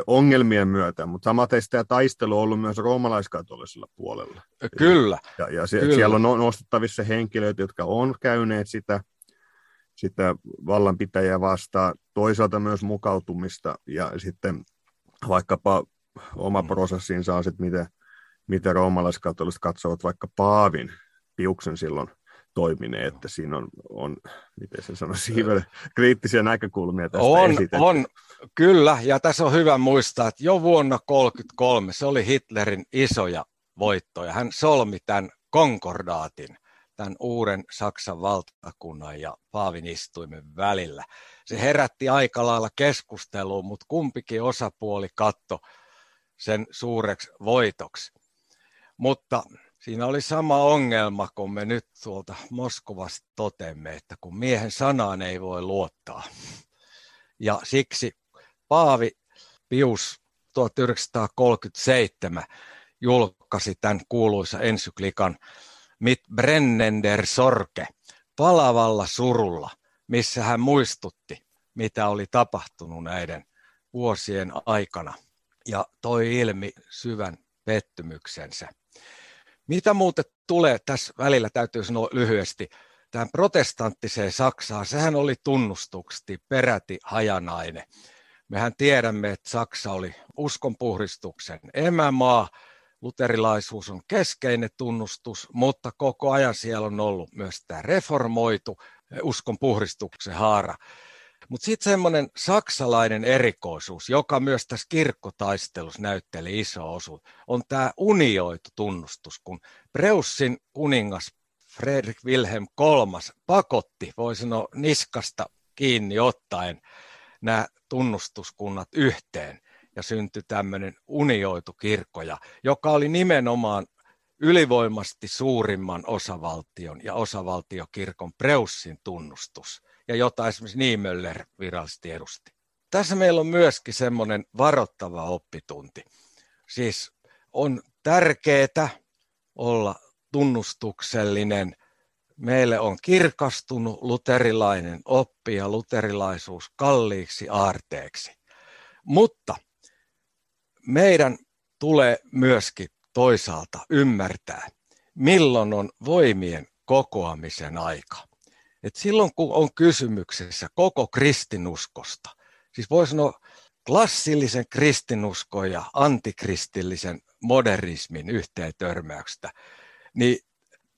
ongelmien myötä, mutta samaten sitä taistelu on ollut myös roomalaiskatolisella puolella. Kyllä. Ja kyllä. Siellä on nostettavissa henkilöitä, jotka on käyneet sitä vallanpitäjää vastaan, toisaalta myös mukautumista ja sitten vaikkapa oma prosessinsa on sitten, miten roomalaiskatoliset katsovat vaikka Paavin Piuksen silloin toimineen, että siinä on miten se sanoisi, kriittisiä näkökulmia tästä esitetty. On, kyllä, ja tässä on hyvä muistaa, että jo vuonna 1933 se oli Hitlerin isoja voittoja. Hän solmi tämän konkordaatin, tämän uuden Saksan valtakunnan ja Paavin istuimen välillä. Se herätti aika lailla keskusteluun, mutta kumpikin osapuoli katsoi sen suureksi voitoksi. Mutta siinä oli sama ongelma, kun me nyt tuolta Moskovasta totemme, että kun miehen sanaan ei voi luottaa. Ja siksi Paavi Pius 1937 julkaisi tämän kuuluisa ensyklikan Mit brennender Sorge, palavalla surulla, missä hän muistutti, mitä oli tapahtunut näiden vuosien aikana ja toi ilmi syvän pettymyksensä. Mitä muuten tulee, tässä välillä täytyy sanoa lyhyesti, tähän protestanttiseen Saksaan, sehän oli tunnustuksesti peräti hajanainen. Mehän tiedämme, että Saksa oli uskonpuhdistuksen emämaa, luterilaisuus on keskeinen tunnustus, mutta koko ajan siellä on ollut myös tämä reformoitu uskonpuhdistuksen haara. Mutta sitten semmoinen saksalainen erikoisuus, joka myös tässä kirkkotaistelussa näytteli iso osuus, on tämä unioitu tunnustus, kun Preussin kuningas Friedrich Wilhelm III pakotti, voi sanoa niskasta kiinni ottaen, nämä tunnustuskunnat yhteen. Ja syntyi tämmöinen unioitu kirkkoja, joka oli nimenomaan ylivoimasti suurimman osavaltion ja osavaltiokirkon Preussin tunnustus, ja jota esimerkiksi Niemöller virallisesti edusti. Tässä meillä on myöskin semmoinen varoittava oppitunti. Siis on tärkeää olla tunnustuksellinen. Meille on kirkastunut luterilainen oppi ja luterilaisuus kalliiksi aarteeksi. Mutta meidän tulee myöskin toisaalta ymmärtää, milloin on voimien kokoamisen aika. Et silloin kun on kysymyksessä koko kristinuskosta, siis voi sanoa klassillisen kristinuskon ja antikristillisen modernismin yhteen törmäyksestä, niin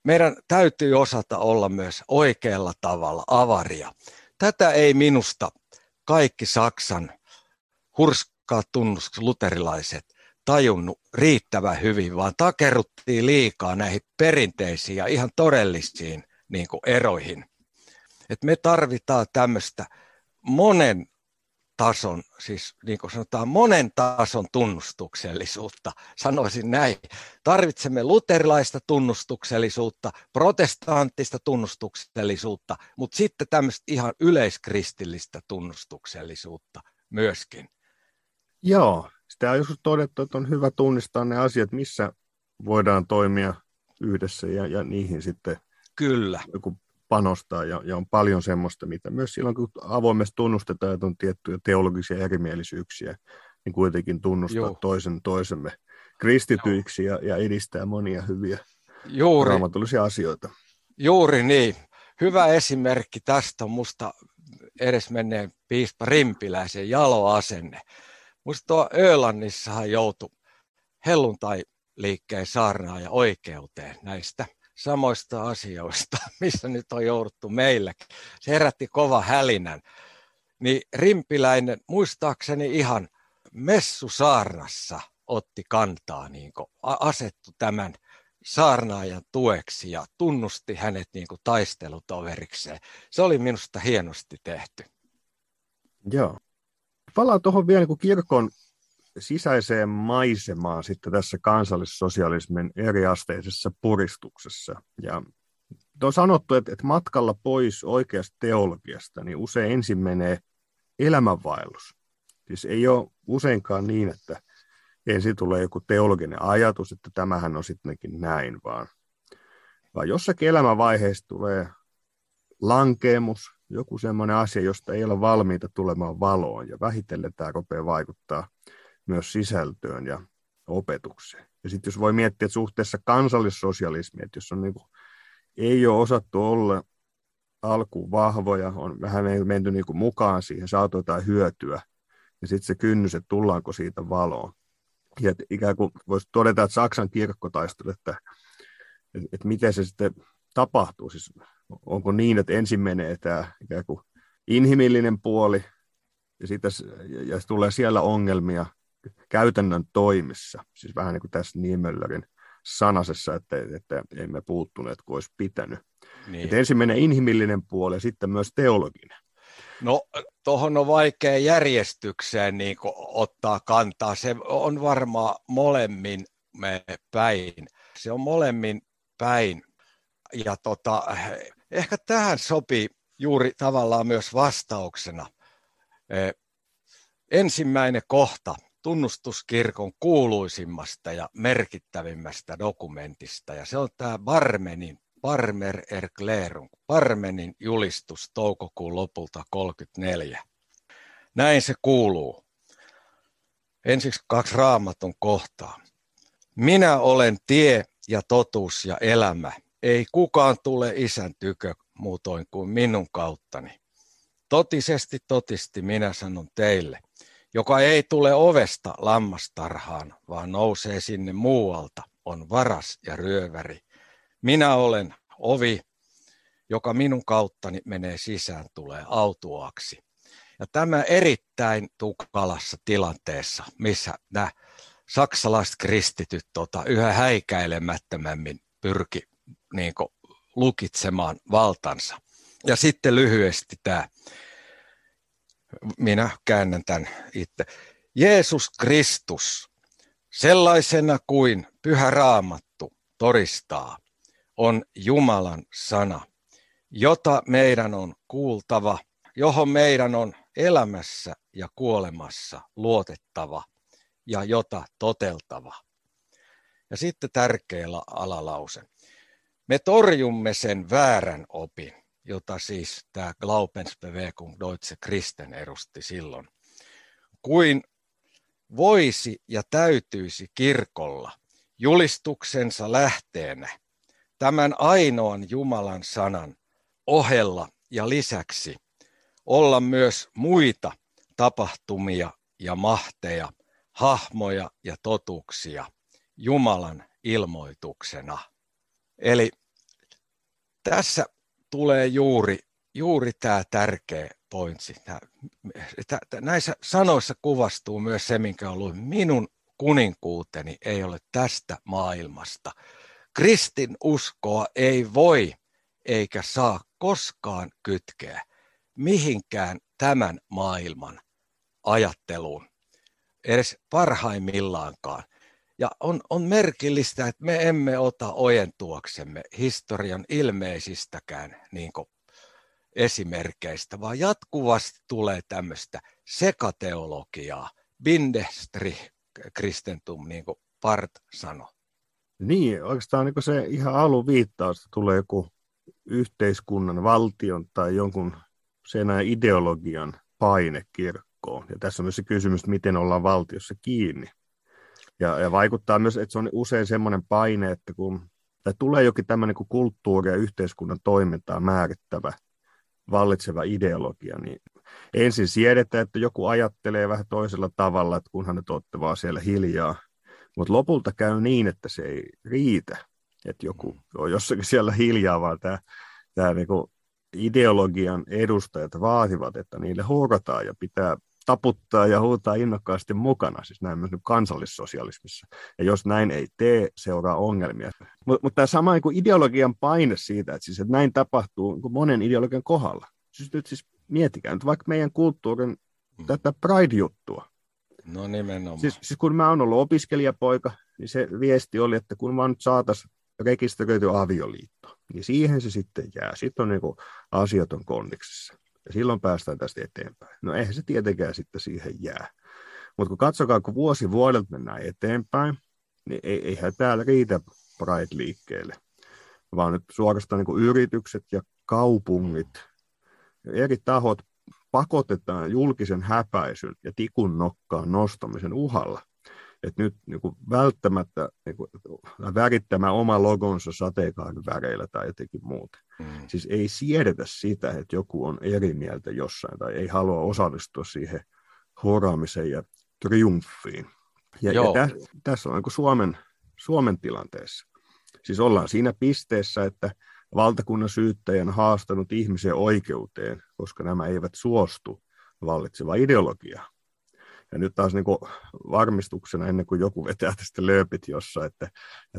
meidän täytyy osata olla myös oikealla tavalla avaria. Tätä ei minusta kaikki Saksan hurskaa tunnustukset luterilaiset tajunnut riittävän hyvin, vaan takerruttiin liikaa näihin perinteisiin ja ihan todellisiin niin kuin eroihin. Et me tarvitaan tämmöistä monen tason, siis niin kuin sanotaan monen tason tunnustuksellisuutta, sanoisin näin. Tarvitsemme luterilaista tunnustuksellisuutta, protestanttista tunnustuksellisuutta, mutta sitten tämmöistä ihan yleiskristillistä tunnustuksellisuutta myöskin. Joo, sitä on joskus todettu, että on hyvä tunnistaa ne asiat, missä voidaan toimia yhdessä ja niihin sitten kyllä joku panostaa. Ja on paljon semmoista, mitä myös silloin, kun avoimesti tunnustetaan, että on tiettyjä teologisia erimielisyyksiä, niin kuitenkin tunnustaa toisemme kristityiksi ja edistää monia hyviä raamatullisia asioita. Juuri niin. Hyvä esimerkki tästä on musta edesmenneen piispa Rimpiläisen jaloasenne. Musta tuo Ölannissahan joutui helluntailiikkeen saarnaaja oikeuteen näistä samoista asioista, missä nyt on jouduttu meilläkin. Se herätti kova hälinän. Niin Rimpiläinen muistaakseni ihan messusaarnassa otti kantaa, niin kuin asettui tämän saarnaajan tueksi ja tunnusti hänet niin kuin taistelutoverikseen. Se oli minusta hienosti tehty. Joo. Palaan tuohon vielä niin kirkon sisäiseen maisemaan sitten tässä kansallissosialismin eriasteisessa puristuksessa. Ja on sanottu, että matkalla pois oikeasta teologiasta, niin usein ensin menee elämänvaellus. Siis ei ole useinkaan niin, että ensin tulee joku teologinen ajatus, että tämähän on sittenkin näin, vaan jossakin elämänvaiheessa tulee lankeemus, joku semmoinen asia, josta ei ole valmiita tulemaan valoon, ja vähitellen tämä rupeaa vaikuttaa myös sisältöön ja opetukseen. Ja sitten jos voi miettiä, että suhteessa kansallissosialismiin, että jos on niin kuin, ei ole osattu olla alkuun vahvoja, on vähän menty niin kuin mukaan siihen, saatu jotain hyötyä, ja sitten se kynnys, että tullaanko siitä valoon. Ja ikään kuin voisi todeta, että Saksan kirkkotaistelu, että miten se sitten tapahtuu. Siis onko niin, että ensin menee tämä ikään kuin inhimillinen puoli, ja sitten tulee siellä ongelmia käytännön toimissa. Siis vähän niin kuin tässä Niemöllerin sanasessa, että emme puuttuneet kuin olisi pitänyt. Niin. Että ensin menee inhimillinen puoli ja sitten myös teologinen. No, tuohon on vaikea järjestykseen niin kuin ottaa kantaa. Se on varmaan molemmin päin. Se on molemmin päin. Ja ehkä tähän sopii juuri tavallaan myös vastauksena ensimmäinen kohta tunnustuskirkon kuuluisimmasta ja merkittävimmästä dokumentista. Ja se on tämä Barmer Erklärung, Barmenin julistus toukokuun lopulta 1934. Näin se kuuluu. Ensiksi 2 raamatun kohtaa. Minä olen tie ja totuus ja elämä. Ei kukaan tule isän tykö muutoin kuin minun kauttani. Totisesti, totisti minä sanon teille, joka ei tule ovesta lammastarhaan, vaan nousee sinne muualta, on varas ja ryöväri. Minä olen ovi, joka minun kauttani menee sisään, tulee autuaaksi. Ja tämä erittäin tukalassa tilanteessa, missä nämä saksalaiset kristityt yhä häikäilemättömämmin pyrki niin kuin lukitsemaan valtansa. Ja sitten lyhyesti tämä, minä käännän tämän itse. Jeesus Kristus, sellaisena kuin Pyhä Raamattu todistaa, on Jumalan sana, jota meidän on kuultava, johon meidän on elämässä ja kuolemassa luotettava ja jota toteltava. Ja sitten tärkeä alalause. Me torjumme sen väärän opin, jota siis tämä Glaubensbewegung Deutsche Christen edusti silloin, kuin voisi ja täytyisi kirkolla julistuksensa lähteenä tämän ainoan Jumalan sanan ohella ja lisäksi olla myös muita tapahtumia ja mahteja, hahmoja ja totuuksia Jumalan ilmoituksena. Eli tässä tulee juuri tämä tärkeä pointsi. Näissä sanoissa kuvastuu myös se, minkä on luin. Minun kuninkuuteni ei ole tästä maailmasta. Kristin uskoa ei voi eikä saa koskaan kytkeä mihinkään tämän maailman ajatteluun, edes parhaimmillaankaan. Ja on merkillistä, että me emme ota ojentuaksemme historian ilmeisistäkään niin kuin esimerkkeistä, vaan jatkuvasti tulee tämmöistä sekateologiaa, Bindestrich Christentum, niin kuin Barth sanoi. Niin, oikeastaan niin se ihan aluviittaus, että tulee joku yhteiskunnan, valtion tai jonkun sen ajan ideologian paine kirkkoon. Ja tässä on myös se kysymys, miten ollaan valtiossa kiinni. Ja vaikuttaa myös, että se on usein semmoinen paine, että kun tulee jokin tämmöinen kuin kulttuuri ja yhteiskunnan toimintaa määrittävä, vallitseva ideologia, niin ensin siedetään, että joku ajattelee vähän toisella tavalla, että kunhan ne olette vaan siellä hiljaa. Mutta lopulta käy niin, että se ei riitä, että joku on jossakin siellä hiljaa, vaan tämä niinku ideologian edustajat vaativat, että niille huokataan ja pitää taputtaa ja huutaa innokkaasti mukana, siis näin myös kansallissosialismissa. Ja jos näin ei tee, seuraa ongelmia. Mutta tämä sama niin kuin ideologian paine siitä, että, siis, että näin tapahtuu niin kuin monen ideologian kohdalla. Siis nyt siis mietikään, että vaikka meidän kulttuurin tätä Pride-juttua. No nimenomaan. Siis kun mä oon ollut opiskelijapoika, niin se viesti oli, että kun vaan nyt saataisiin rekisteröity avioliitto, niin siihen se sitten jää. Sitten on niin kuin asiat on konniksessa. Ja silloin päästään tästä eteenpäin. No eihän se tietenkään sitten siihen jää. Mutta kun katsokaa, kun vuosi vuodelta mennään eteenpäin, niin eihän täällä riitä Pride-liikkeelle. Vaan nyt suorastaan niin kuin yritykset ja kaupungit, eri tahot pakotetaan julkisen häpäisyn ja tikun nokkaan nostamisen uhalla. Että nyt niin kuin välttämättä niin kuin värittämään oma logonsa sateenkaan väreillä tai jotenkin muuten. Siis ei siedetä sitä, että joku on eri mieltä jossain tai ei halua osallistua siihen horaamiseen ja triumfiin. Ja tässä on niin kuin Suomen tilanteessa. Siis ollaan siinä pisteessä, että valtakunnan syyttäjä on haastanut ihmisiä oikeuteen, koska nämä eivät suostu vallitsevaa ideologiaa. Ja nyt taas niin kuin varmistuksena, ennen kuin joku vetää tästä lööpit jossain, että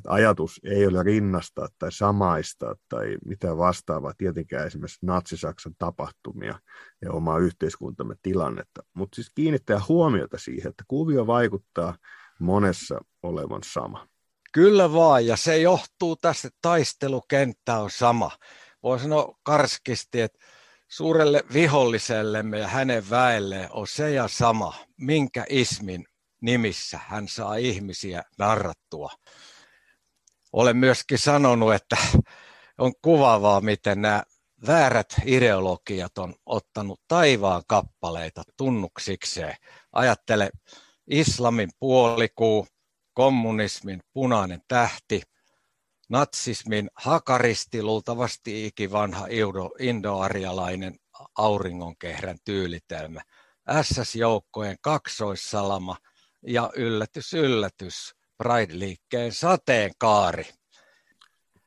ajatus ei ole rinnastaa tai samaistaa tai mitään vastaavaa, tietenkään esimerkiksi Natsi-Saksan tapahtumia ja omaa yhteiskuntamme tilannetta. Mutta siis kiinnittää huomiota siihen, että kuvio vaikuttaa monessa olevan sama. Kyllä vaan, ja se johtuu tästä, että taistelukenttä on sama. Voi sanoa karskisti, että suurelle vihollisellemme ja hänen väelleen on se ja sama, minkä ismin nimissä hän saa ihmisiä narrattua. Olen myöskin sanonut, että on kuvaavaa, miten nämä väärät ideologiat on ottanut taivaan kappaleita tunnuksikseen. Ajattele islamin puolikuu, kommunismin punainen tähti, natsismin hakaristi, luultavasti ikivanha indoarjalainen auringonkehrän tyylitelmä, SS-joukkojen kaksoissalama ja yllätys, yllätys, Pride-liikkeen sateenkaari.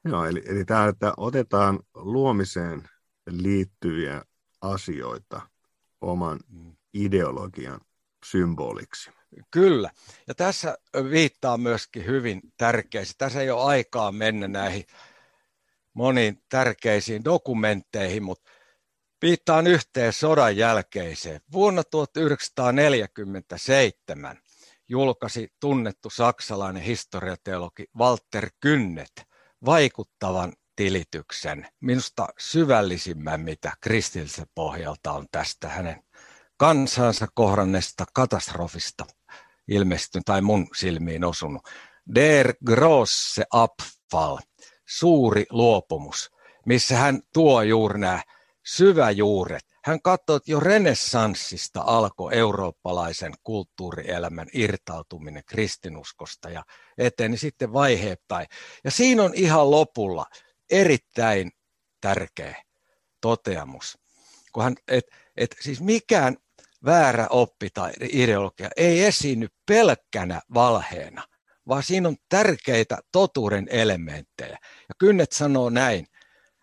Joo, eli tämä, että otetaan luomiseen liittyviä asioita oman ideologian symboliksi. Kyllä. Ja tässä viittaa myöskin hyvin tärkeisiin. Tässä ei ole aikaa mennä näihin moniin tärkeisiin dokumentteihin, mutta viittaan yhteen sodan jälkeiseen. Vuonna 1947 julkaisi tunnettu saksalainen historiateologi Walter Künneth vaikuttavan tilityksen. Minusta syvällisimmän, mitä kristilliseltä pohjalta on tästä hänen kansansa kohdanneesta katastrofista ilmestynyt tai mun silmiin osunut. Der grosse Abfall, suuri luopumus, missä hän tuo juuri nämä syväjuuret. Hän katsoi, että jo renessanssista alkoi eurooppalaisen kulttuurielämän irtautuminen kristinuskosta ja eteni sitten vaiheittain. Ja siinä on ihan lopulla erittäin tärkeä toteamus, kun hän, että siis mikään väärä oppi tai ideologia ei esiinny pelkkänä valheena, vaan siinä on tärkeitä totuuden elementtejä. Ja Kynnet sanoo näin,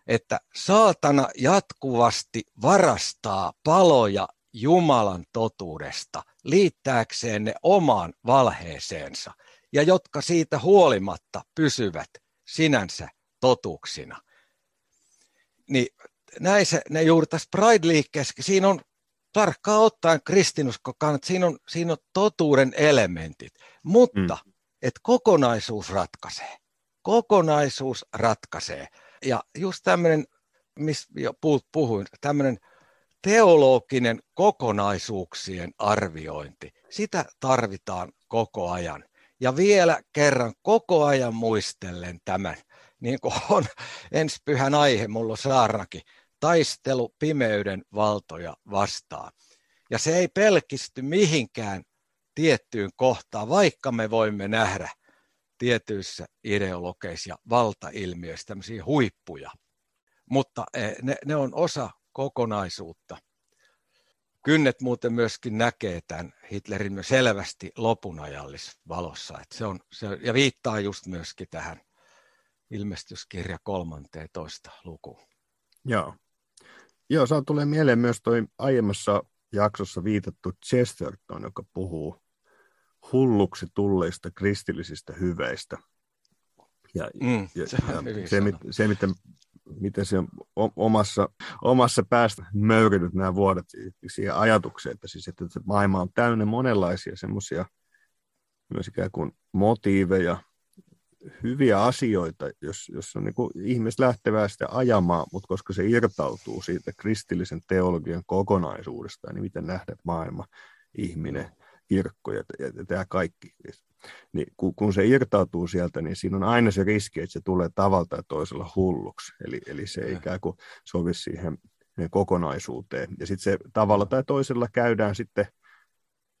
että saatana jatkuvasti varastaa paloja Jumalan totuudesta liittääkseen ne omaan valheeseensa, ja jotka siitä huolimatta pysyvät sinänsä totuuksina. Niin näin se, ne juuri tässä Pride-liikkeessä, siinä on tarkkaan ottaen kristinuskokannat, siinä on totuuden elementit, mutta että kokonaisuus ratkaisee. Ja just tämmöinen, mistä jo puhuin, tämmöinen teologinen kokonaisuuksien arviointi, sitä tarvitaan koko ajan. Ja vielä kerran koko ajan muistellen tämän, niin kuin on ensi pyhän aihe, mulla on saarnakin, taistelu pimeyden valtoja vastaan. Ja se ei pelkisty mihinkään tiettyyn kohtaan, vaikka me voimme nähdä tietyissä ideologeissa valtailmiöissä tämmöisiä huippuja. Mutta ne on osa kokonaisuutta. Kynnet muuten myöskin näkee tämän Hitlerin myös selvästi lopunajallisvalossa. Ja viittaa just myöskin tähän ilmestyskirja 13. lukuun. Joo, saa tulee mieleen myös toi aiemmassa jaksossa viitattu Chesterton, joka puhuu hulluksi tulleista kristillisistä hyveistä. Miten se on omassa päästä möyrinyt nämä vuodet siihen ajatukseen, että, siis, että maailma on täynnä monenlaisia semmoisia myös ikään kuin motiiveja, hyviä asioita, jos on niin kuin ihmiset lähtevää sitä ajamaan, mutta koska se irtautuu siitä kristillisen teologian kokonaisuudesta, niin miten nähdä maailma, ihminen, kirkko ja tämä kaikki. Niin kun se irtautuu sieltä, niin siinä on aina se riski, että se tulee tavalla tai toisella hulluksi. Eli se ei ikään kuin sovi siihen kokonaisuuteen. Ja sitten se tavalla tai toisella käydään sitten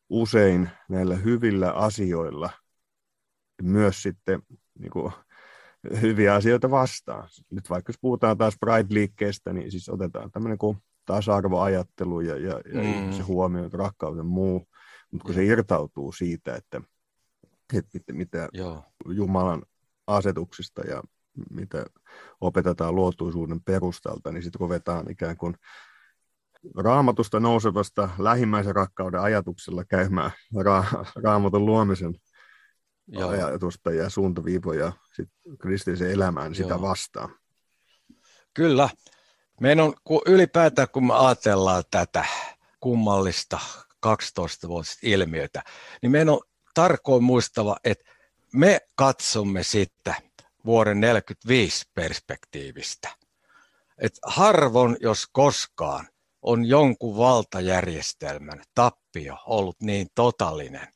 usein näillä hyvillä asioilla myös sitten niin kuin hyviä asioita vastaan. Nyt vaikka jos puhutaan taas Pride-liikkeestä, niin siis otetaan tämmöinen kuin tasa-arvoajattelu ja se huomioon, rakkauden muu. Mutta kun se irtautuu siitä, että mitä Jumalan asetuksista ja mitä opetetaan luotuisuuden perustalta, niin sitten ruvetaan ikään kuin Raamatusta nousevasta lähimmäisen rakkauden ajatuksella käymään Raamatun luomisen ajatusta ja suuntaviivoja sit kristillisen elämään sitä vastaan. Kyllä. Meidän on ylipäätään, kun me ajatellaan tätä kummallista 12-vuotista ilmiötä, niin meidän on tarkoin muistava, että me katsomme sitä vuoden 1945 perspektiivistä. Et harvoin, jos koskaan, on jonkun valtajärjestelmän tappio ollut niin totaalinen.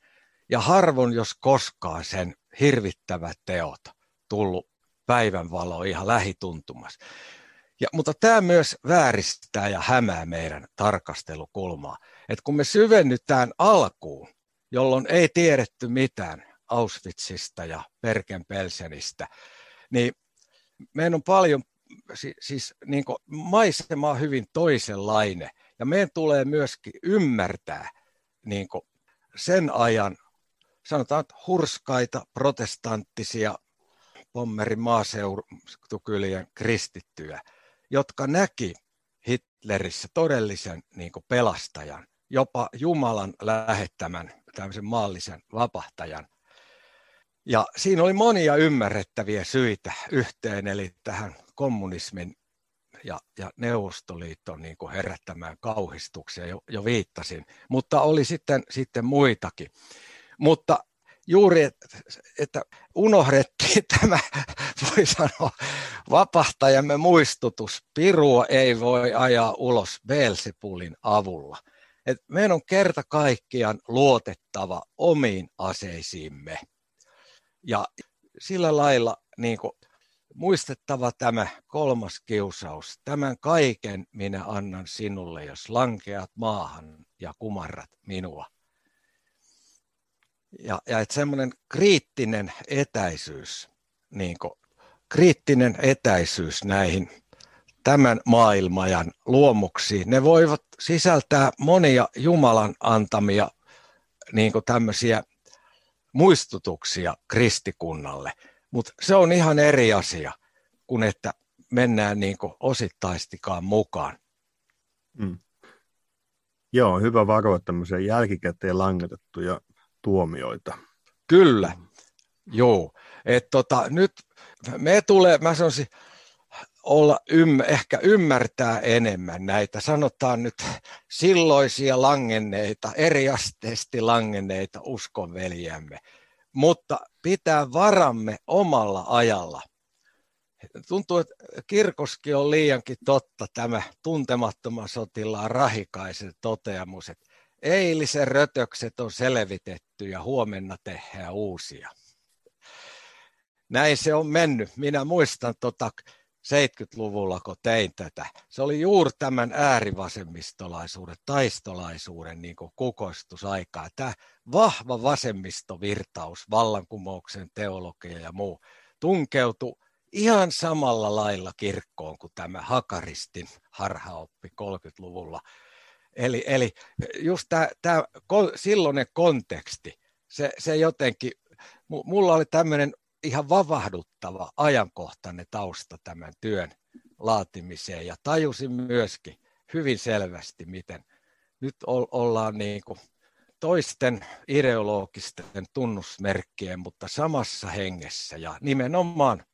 Ja harvoin, jos koskaan, sen hirvittävät teot tullut päivänvaloon ihan lähituntumassa. Mutta tämä myös vääristää ja hämää meidän tarkastelukulmaa. Et kun me syvennytään alkuun, jolloin ei tiedetty mitään Auschwitzista ja Bergen-Belsenistä, niin meidän on paljon siis niin kuin maisema on hyvin toisenlainen. Ja meidän tulee myöskin ymmärtää niin kuin sen ajan, sanotaan, hurskaita protestanttisia Pommerin maaseutukylien kristittyjä, jotka näki Hitlerissä todellisen niin kuin pelastajan, jopa Jumalan lähettämän tämmöisen maallisen vapahtajan. Ja siinä oli monia ymmärrettäviä syitä yhteen, eli tähän kommunismin ja Neuvostoliiton niin kuin herättämään kauhistukseen jo viittasin, mutta oli sitten muitakin. Mutta juuri, että unohdettiin tämä, voi sanoa, vapahtajamme muistutus, pirua ei voi ajaa ulos Beelzebulin avulla. Et meidän on kerta kaikkiaan luotettava omiin aseisiimme ja sillä lailla niin kuin muistettava tämä kolmas kiusaus. Tämän kaiken minä annan sinulle, jos lankeat maahan ja kumarrat minua. Ja että semmoinen kriittinen etäisyys näihin tämän maailmajan luomuksiin. Ne voivat sisältää monia Jumalan antamia niin kuin tämmöisiä muistutuksia kristikunnalle, mutta se on ihan eri asia kuin että mennään niin kuin osittaistikaan mukaan. Mm. Joo, hyvä varoa tämmöisiä jälkikäteen langetettuja tuomioita. Kyllä, joo. Et nyt me tulee, mä sanoisin, olla ehkä ymmärtää enemmän näitä, sanotaan nyt silloisia langenneita, eriasteisesti langenneita uskonveljämme, mutta pitää varamme omalla ajalla. Tuntuu, että kirkoskin on liiankin totta tämä tuntemattoman sotilaan Rahikaisen toteamus, että eilisen rötökset on selvitetty ja huomenna tehdään uusia. Näin se on mennyt. Minä muistan 70-luvulla, kun tein tätä. Se oli juuri tämän äärivasemmistolaisuuden, taistolaisuuden niin kuin kukoistusaikaa. Tämä vahva vasemmistovirtaus, vallankumouksen teologia ja muu, tunkeutui ihan samalla lailla kirkkoon kuin tämä hakaristin harhaoppi 30-luvulla. Eli just tämä silloinen konteksti, se jotenkin, mulla oli tämmöinen ihan vavahduttava ajankohtainen tausta tämän työn laatimiseen ja tajusin myöskin hyvin selvästi, miten nyt ollaan niin kuin toisten ideologisten tunnusmerkkien, mutta samassa hengessä ja nimenomaan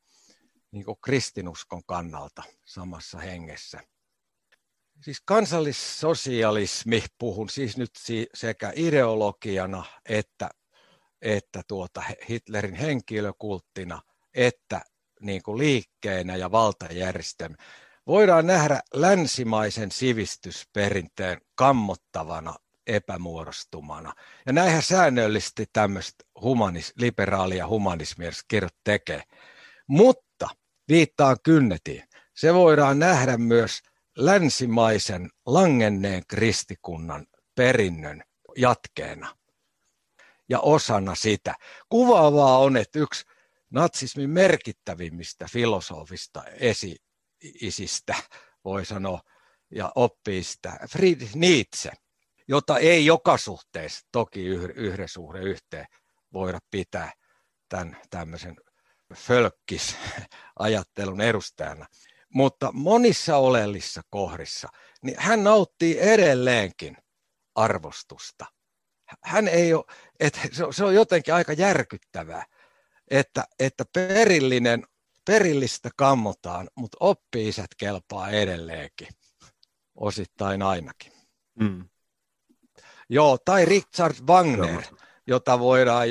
niin kuin kristinuskon kannalta samassa hengessä. Siis kansallissosialismi, puhun siis nyt sekä ideologiana että Hitlerin henkilökulttina että niin kuin liikkeenä ja valtajärjestelmä, voidaan nähdä länsimaisen sivistysperinteen kammottavana epämuodostumana. Ja näinhän säännöllisesti tämmöistä liberaalia humanismia kirjoit tekee. Mutta viittaan Kynnetiin. Se voidaan nähdä myös länsimaisen langenneen kristikunnan perinnön jatkeena ja osana sitä. Kuvaavaa on, että yksi natsismin merkittävimmistä filosofista esi-isistä, voi sanoa, ja oppiista, Friedrich Nietzsche, jota ei joka suhteessa, toki yhden suhde yhteen, voida pitää tämän tämmöisen fölkkisajattelun edustajana. Mutta monissa oleellisissa kohdissa niin hän nauttii edelleenkin arvostusta. Hän ei ole, se on jotenkin aika järkyttävää, että perillistä kammotaan, mutta oppi-isät kelpaa edelleenkin, osittain ainakin. Mm. Joo, tai Richard Wagner, jota voidaan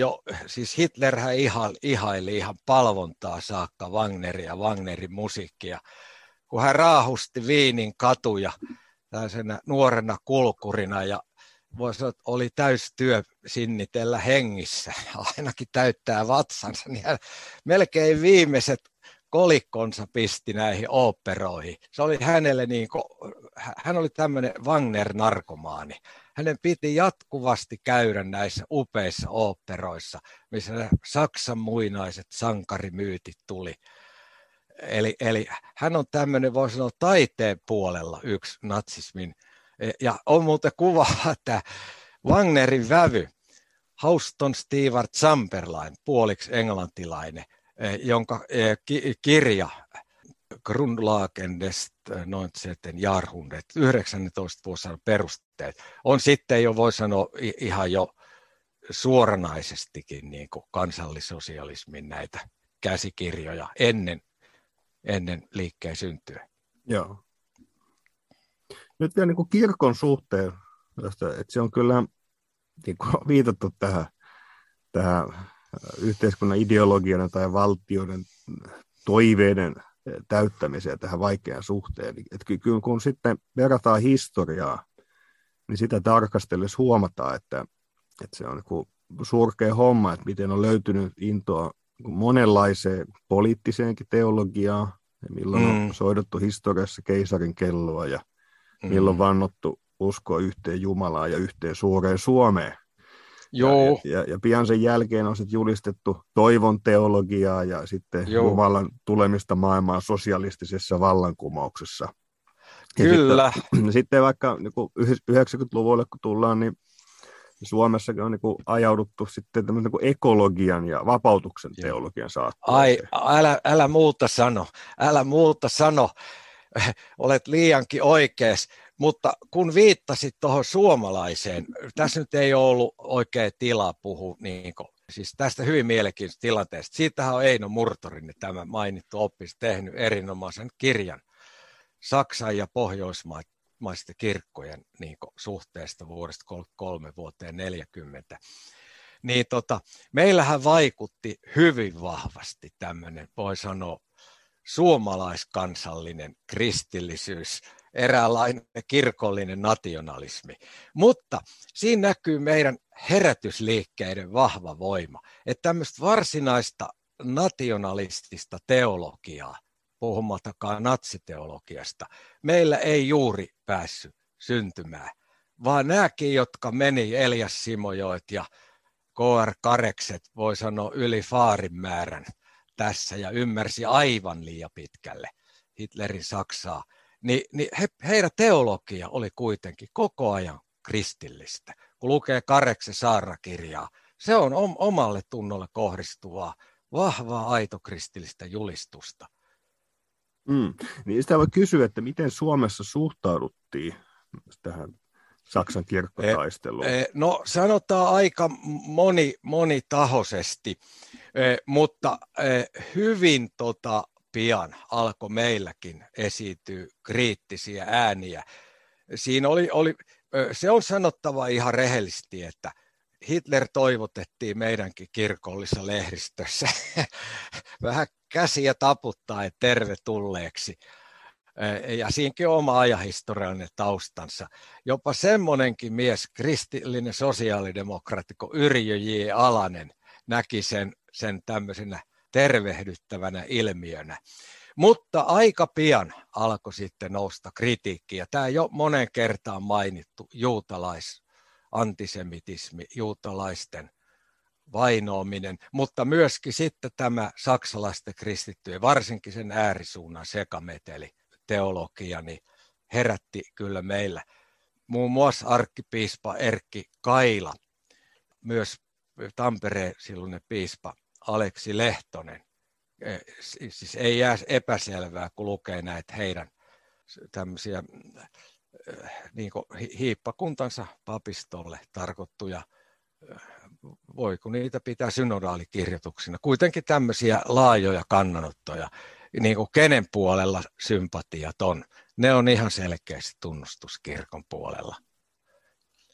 siis Hitlerhän ihaili ihan palvontaa saakka Wagneria ja Wagnerin musiikkia. Kun hän raahusti Viinin katuja tällaisena nuorena kulkurina ja voi sanoa, että oli täystyö sinnitellä hengissä, ainakin täyttää vatsansa, niin hän melkein viimeiset kolikkonsa pisti näihin oopperoihin. Se oli hänelle hän oli tämmöinen Wagner-narkomaani. Hänen piti jatkuvasti käydä näissä upeissa oopperoissa, missä Saksan muinaiset sankarimyytit tuli. Eli hän on tämmöinen, voi sanoa, taiteen puolella yksi natsismin. Ja on muuten kuvaa, että Wagnerin vävy, Houston Stewart Chamberlain, puoliksi englantilainen, jonka kirja Grundlagen des 19. Jahrhunderts, 19. vuosisadan perusteet, on sitten jo, voi sanoa, ihan jo suoranaisestikin niin kuin kansallissosialismin näitä käsikirjoja ennen liikkeen syntyä. Joo. Nyt vielä niin kuin kirkon suhteen, että se on kyllä niin kuin viitattu tähän yhteiskunnan ideologian tai valtioiden toiveiden täyttämiseen tähän vaikeaan suhteen. Että kyllä kun sitten verrataan historiaa, niin sitä tarkastellessa huomataan, että se on niin kuin surkea homma, että miten on löytynyt intoa monenlaiseen poliittiseenkin teologiaan, ja milloin on soidottu historiassa keisarin kelloa ja milloin vannottu uskoa yhteen Jumalaa ja yhteen suureen Suomeen. Joo. Ja pian sen jälkeen on sitten julistettu toivon teologiaa ja sitten joo, Jumalan tulemista maailmaan sosialistisessa vallankumouksessa. Ja kyllä. Sitten vaikka niin 90-luvulle, kun tullaan, niin Suomessakin on niin ajauduttu sitten tämmöisen niin ekologian ja vapautuksen teologian saattaa. Ai, älä muuta sano. Olet liiankin oikeas, mutta kun viittasit tuohon suomalaiseen, tässä nyt ei ole ollut oikea tila puhua, siis tästä hyvin mielenkiintoisesta tilanteesta. Siitähän on Eino Murtorinne, tämä mainittu oppis, tehnyt erinomaisen kirjan Saksan ja pohjoismaisten kirkkojen suhteesta vuodesta 1933 vuoteen 1940. Niin, meillähän vaikutti hyvin vahvasti tämmöinen, voi sanoa, suomalaiskansallinen kristillisyys, eräänlainen kirkollinen nationalismi. Mutta siinä näkyy meidän herätysliikkeiden vahva voima. Että tämmöistä varsinaista nationalistista teologiaa, puhumattakaan natsiteologiasta, meillä ei juuri päässyt syntymään. Vaan nämäkin, jotka meni Elias Simojoet ja K.R. Karekset, voi sanoa yli faarin määrän tässä ja ymmärsi aivan liian pitkälle Hitlerin Saksaa, niin heidän teologia oli kuitenkin koko ajan kristillistä. Kun lukee Kareksen saarnakirjaa, se on omalle tunnolle kohdistuvaa, vahvaa aitokristillistä julistusta. Niin sitä voi kysyä, että miten Suomessa suhtauduttiin tähän Saksan kirkkotaisteluun? No sanotaan aika monitahoisesti, mutta hyvin pian alkoi meilläkin esiintyä kriittisiä ääniä. Siinä oli se on sanottava ihan rehellisesti, että Hitler toivotettiin meidänkin kirkollisessa lehdistössä vähän käsiä taputtaa tervetulleeksi. Ja siinäkin on oma ajahistoriallinen taustansa. Jopa semmoinenkin mies, kristillinen sosiaalidemokraattikko Yrjö J. Alanen, näki sen tämmöisenä tervehdyttävänä ilmiönä. Mutta aika pian alkoi sitten nousta kritiikkiä. Tämä jo monen kertaan mainittu antisemitismi, juutalaisten vainoaminen, mutta myöskin sitten tämä saksalaisten kristittyjen, varsinkin sen äärisuunnan sekameteli teologia, niin herätti kyllä meillä. Muun muassa arkkipiispa Erkki Kaila, myös Tampereen silloinen piispa Aleksi Lehtonen, siis ei jää epäselvää, kun lukee näitä heidän tämmöisiä niin kuin hiippakuntansa papistolle tarkoittuja, voiko niitä pitää synodaalikirjoituksina, kuitenkin tämmöisiä laajoja kannanottoja, niin kuin kenen puolella sympatiat on. Ne on ihan selkeästi tunnustuskirkon puolella.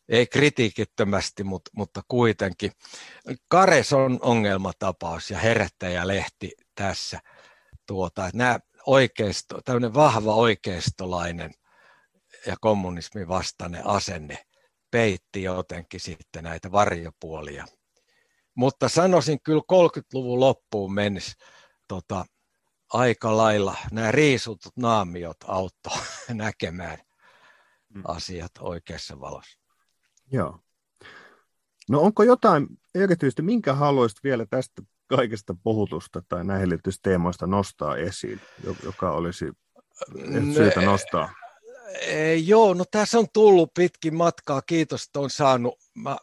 Ei kritiikittömästi, mutta kuitenkin. Kares on ongelmatapaus ja herättäjälehti tässä. Nämä tämmöinen vahva oikeistolainen ja kommunismin vastainen asenne peitti jotenkin sitten näitä varjopuolia. Mutta sanoisin kyllä 30-luvun loppuun mennessä aika lailla nämä riisutut naamiot auttoi näkemään asiat oikeassa valossa. Joo. No onko jotain erityisesti, minkä haluaisit vielä tästä kaikesta puhutusta tai näihin liittyvistä teemoista nostaa esiin, joka olisi syytä nostaa? Joo, no tässä on tullut pitkin matkaa, kiitos, että on saanut.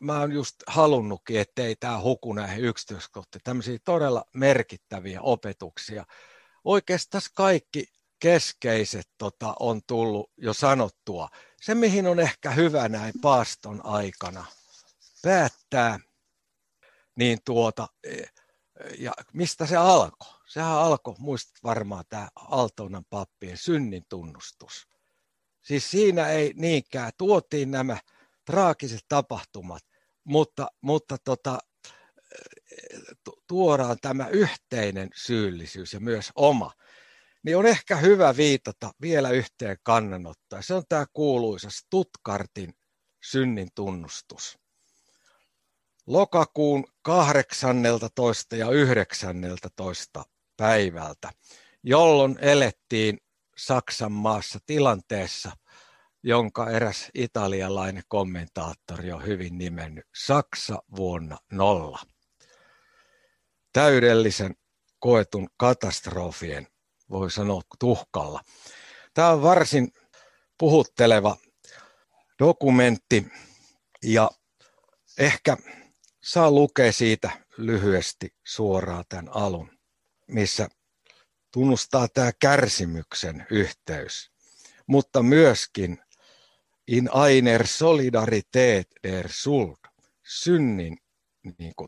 Mä oon just halunnutkin, ettei tämä huku näihin yksityiskohtiin. Tämmöisiä todella merkittäviä opetuksia. Oikeastaan kaikki keskeiset on tullut jo sanottua. Se, mihin on ehkä hyvä näin paaston aikana päättää, niin ja mistä se alkoi? Sehän alkoi, muistat varmaan, tämä Altonan pappien synnintunnustus. Siis siinä ei niinkään, tuotiin nämä traagiset tapahtumat, mutta tuodaan tämä yhteinen syyllisyys ja myös oma. Niin on ehkä hyvä viitata vielä yhteen kannanottoon. Se on tämä kuuluisa Stuttgartin synnintunnustus. Lokakuun 18. ja 19. päivältä, jolloin elettiin Saksan maassa tilanteessa, jonka eräs italialainen kommentaattori on hyvin nimennyt Saksa vuonna 0. Täydellisen koetun katastrofien, voi sanoa, tuhkalla. Tämä on varsin puhutteleva dokumentti ja ehkä saa lukea siitä lyhyesti suoraan tämän alun, missä tunnustaa tämä kärsimyksen yhteys, mutta myöskin in einer Solidarität der Schuld, synnin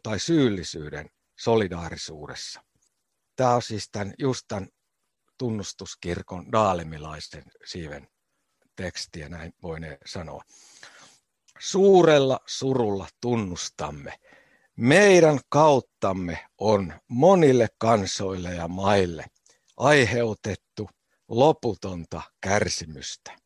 tai syyllisyyden solidaarisuudessa. Tämä on siis tämän tunnustuskirkon daalemilaisen siiven tekstiä, näin voineen sanoa. Suurella surulla tunnustamme. Meidän kauttamme on monille kansoille ja maille aiheutettu loputonta kärsimystä.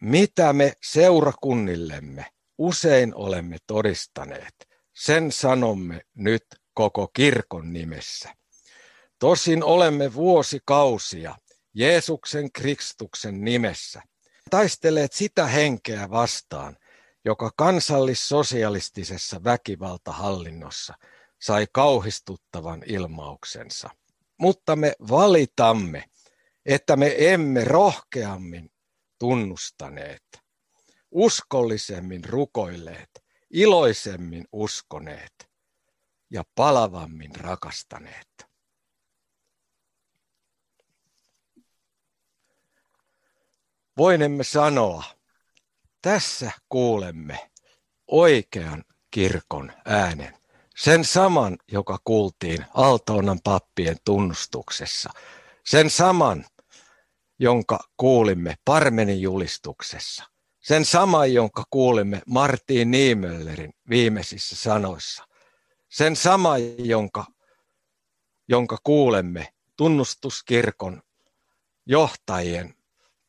Mitä me seurakunnillemme usein olemme todistaneet, sen sanomme nyt koko kirkon nimessä. Tosin olemme vuosikausia Jeesuksen Kristuksen nimessä taistelleet sitä henkeä vastaan, joka kansallissosialistisessa väkivaltahallinnossa sai kauhistuttavan ilmauksensa. Mutta me valitamme, että me emme rohkeammin tunnustaneet, uskollisemmin rukoilleet, iloisemmin uskoneet ja palavammin rakastaneet. Voinemme sanoa, Tässä kuulemme oikean kirkon äänen. Sen saman, joka kuultiin Altonan pappien tunnustuksessa. Sen saman, jonka kuulimme Barmenin julistuksessa. Sen saman, jonka kuulimme Martin Niemöllerin viimeisissä sanoissa. Sen saman, jonka kuulemme tunnustuskirkon johtajien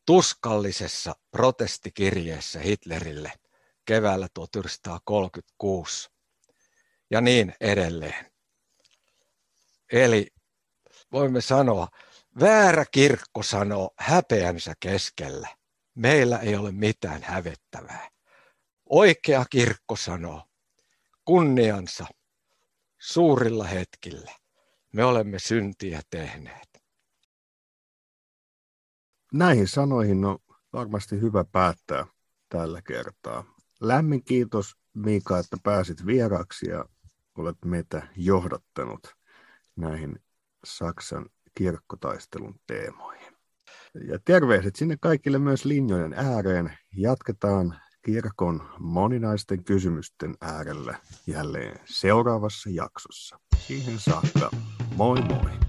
tuskallisessa protestikirjeessä Hitlerille keväällä 1936 ja niin edelleen. Eli voimme sanoa, väärä kirkko sanoo häpeänsä keskellä. Meillä ei ole mitään hävettävää. Oikea kirkko sanoo kunniansa suurilla hetkillä. Me olemme syntiä tehneet. Näihin sanoihin on varmasti hyvä päättää tällä kertaa. Lämmin kiitos, Miika, että pääsit vieraksi ja olet meitä johdattanut näihin Saksan kirkkotaistelun teemoihin. Ja terveiset sinne kaikille myös linjojen ääreen. Jatketaan kirkon moninaisten kysymysten äärellä jälleen seuraavassa jaksossa. Siihen saakka, moi moi!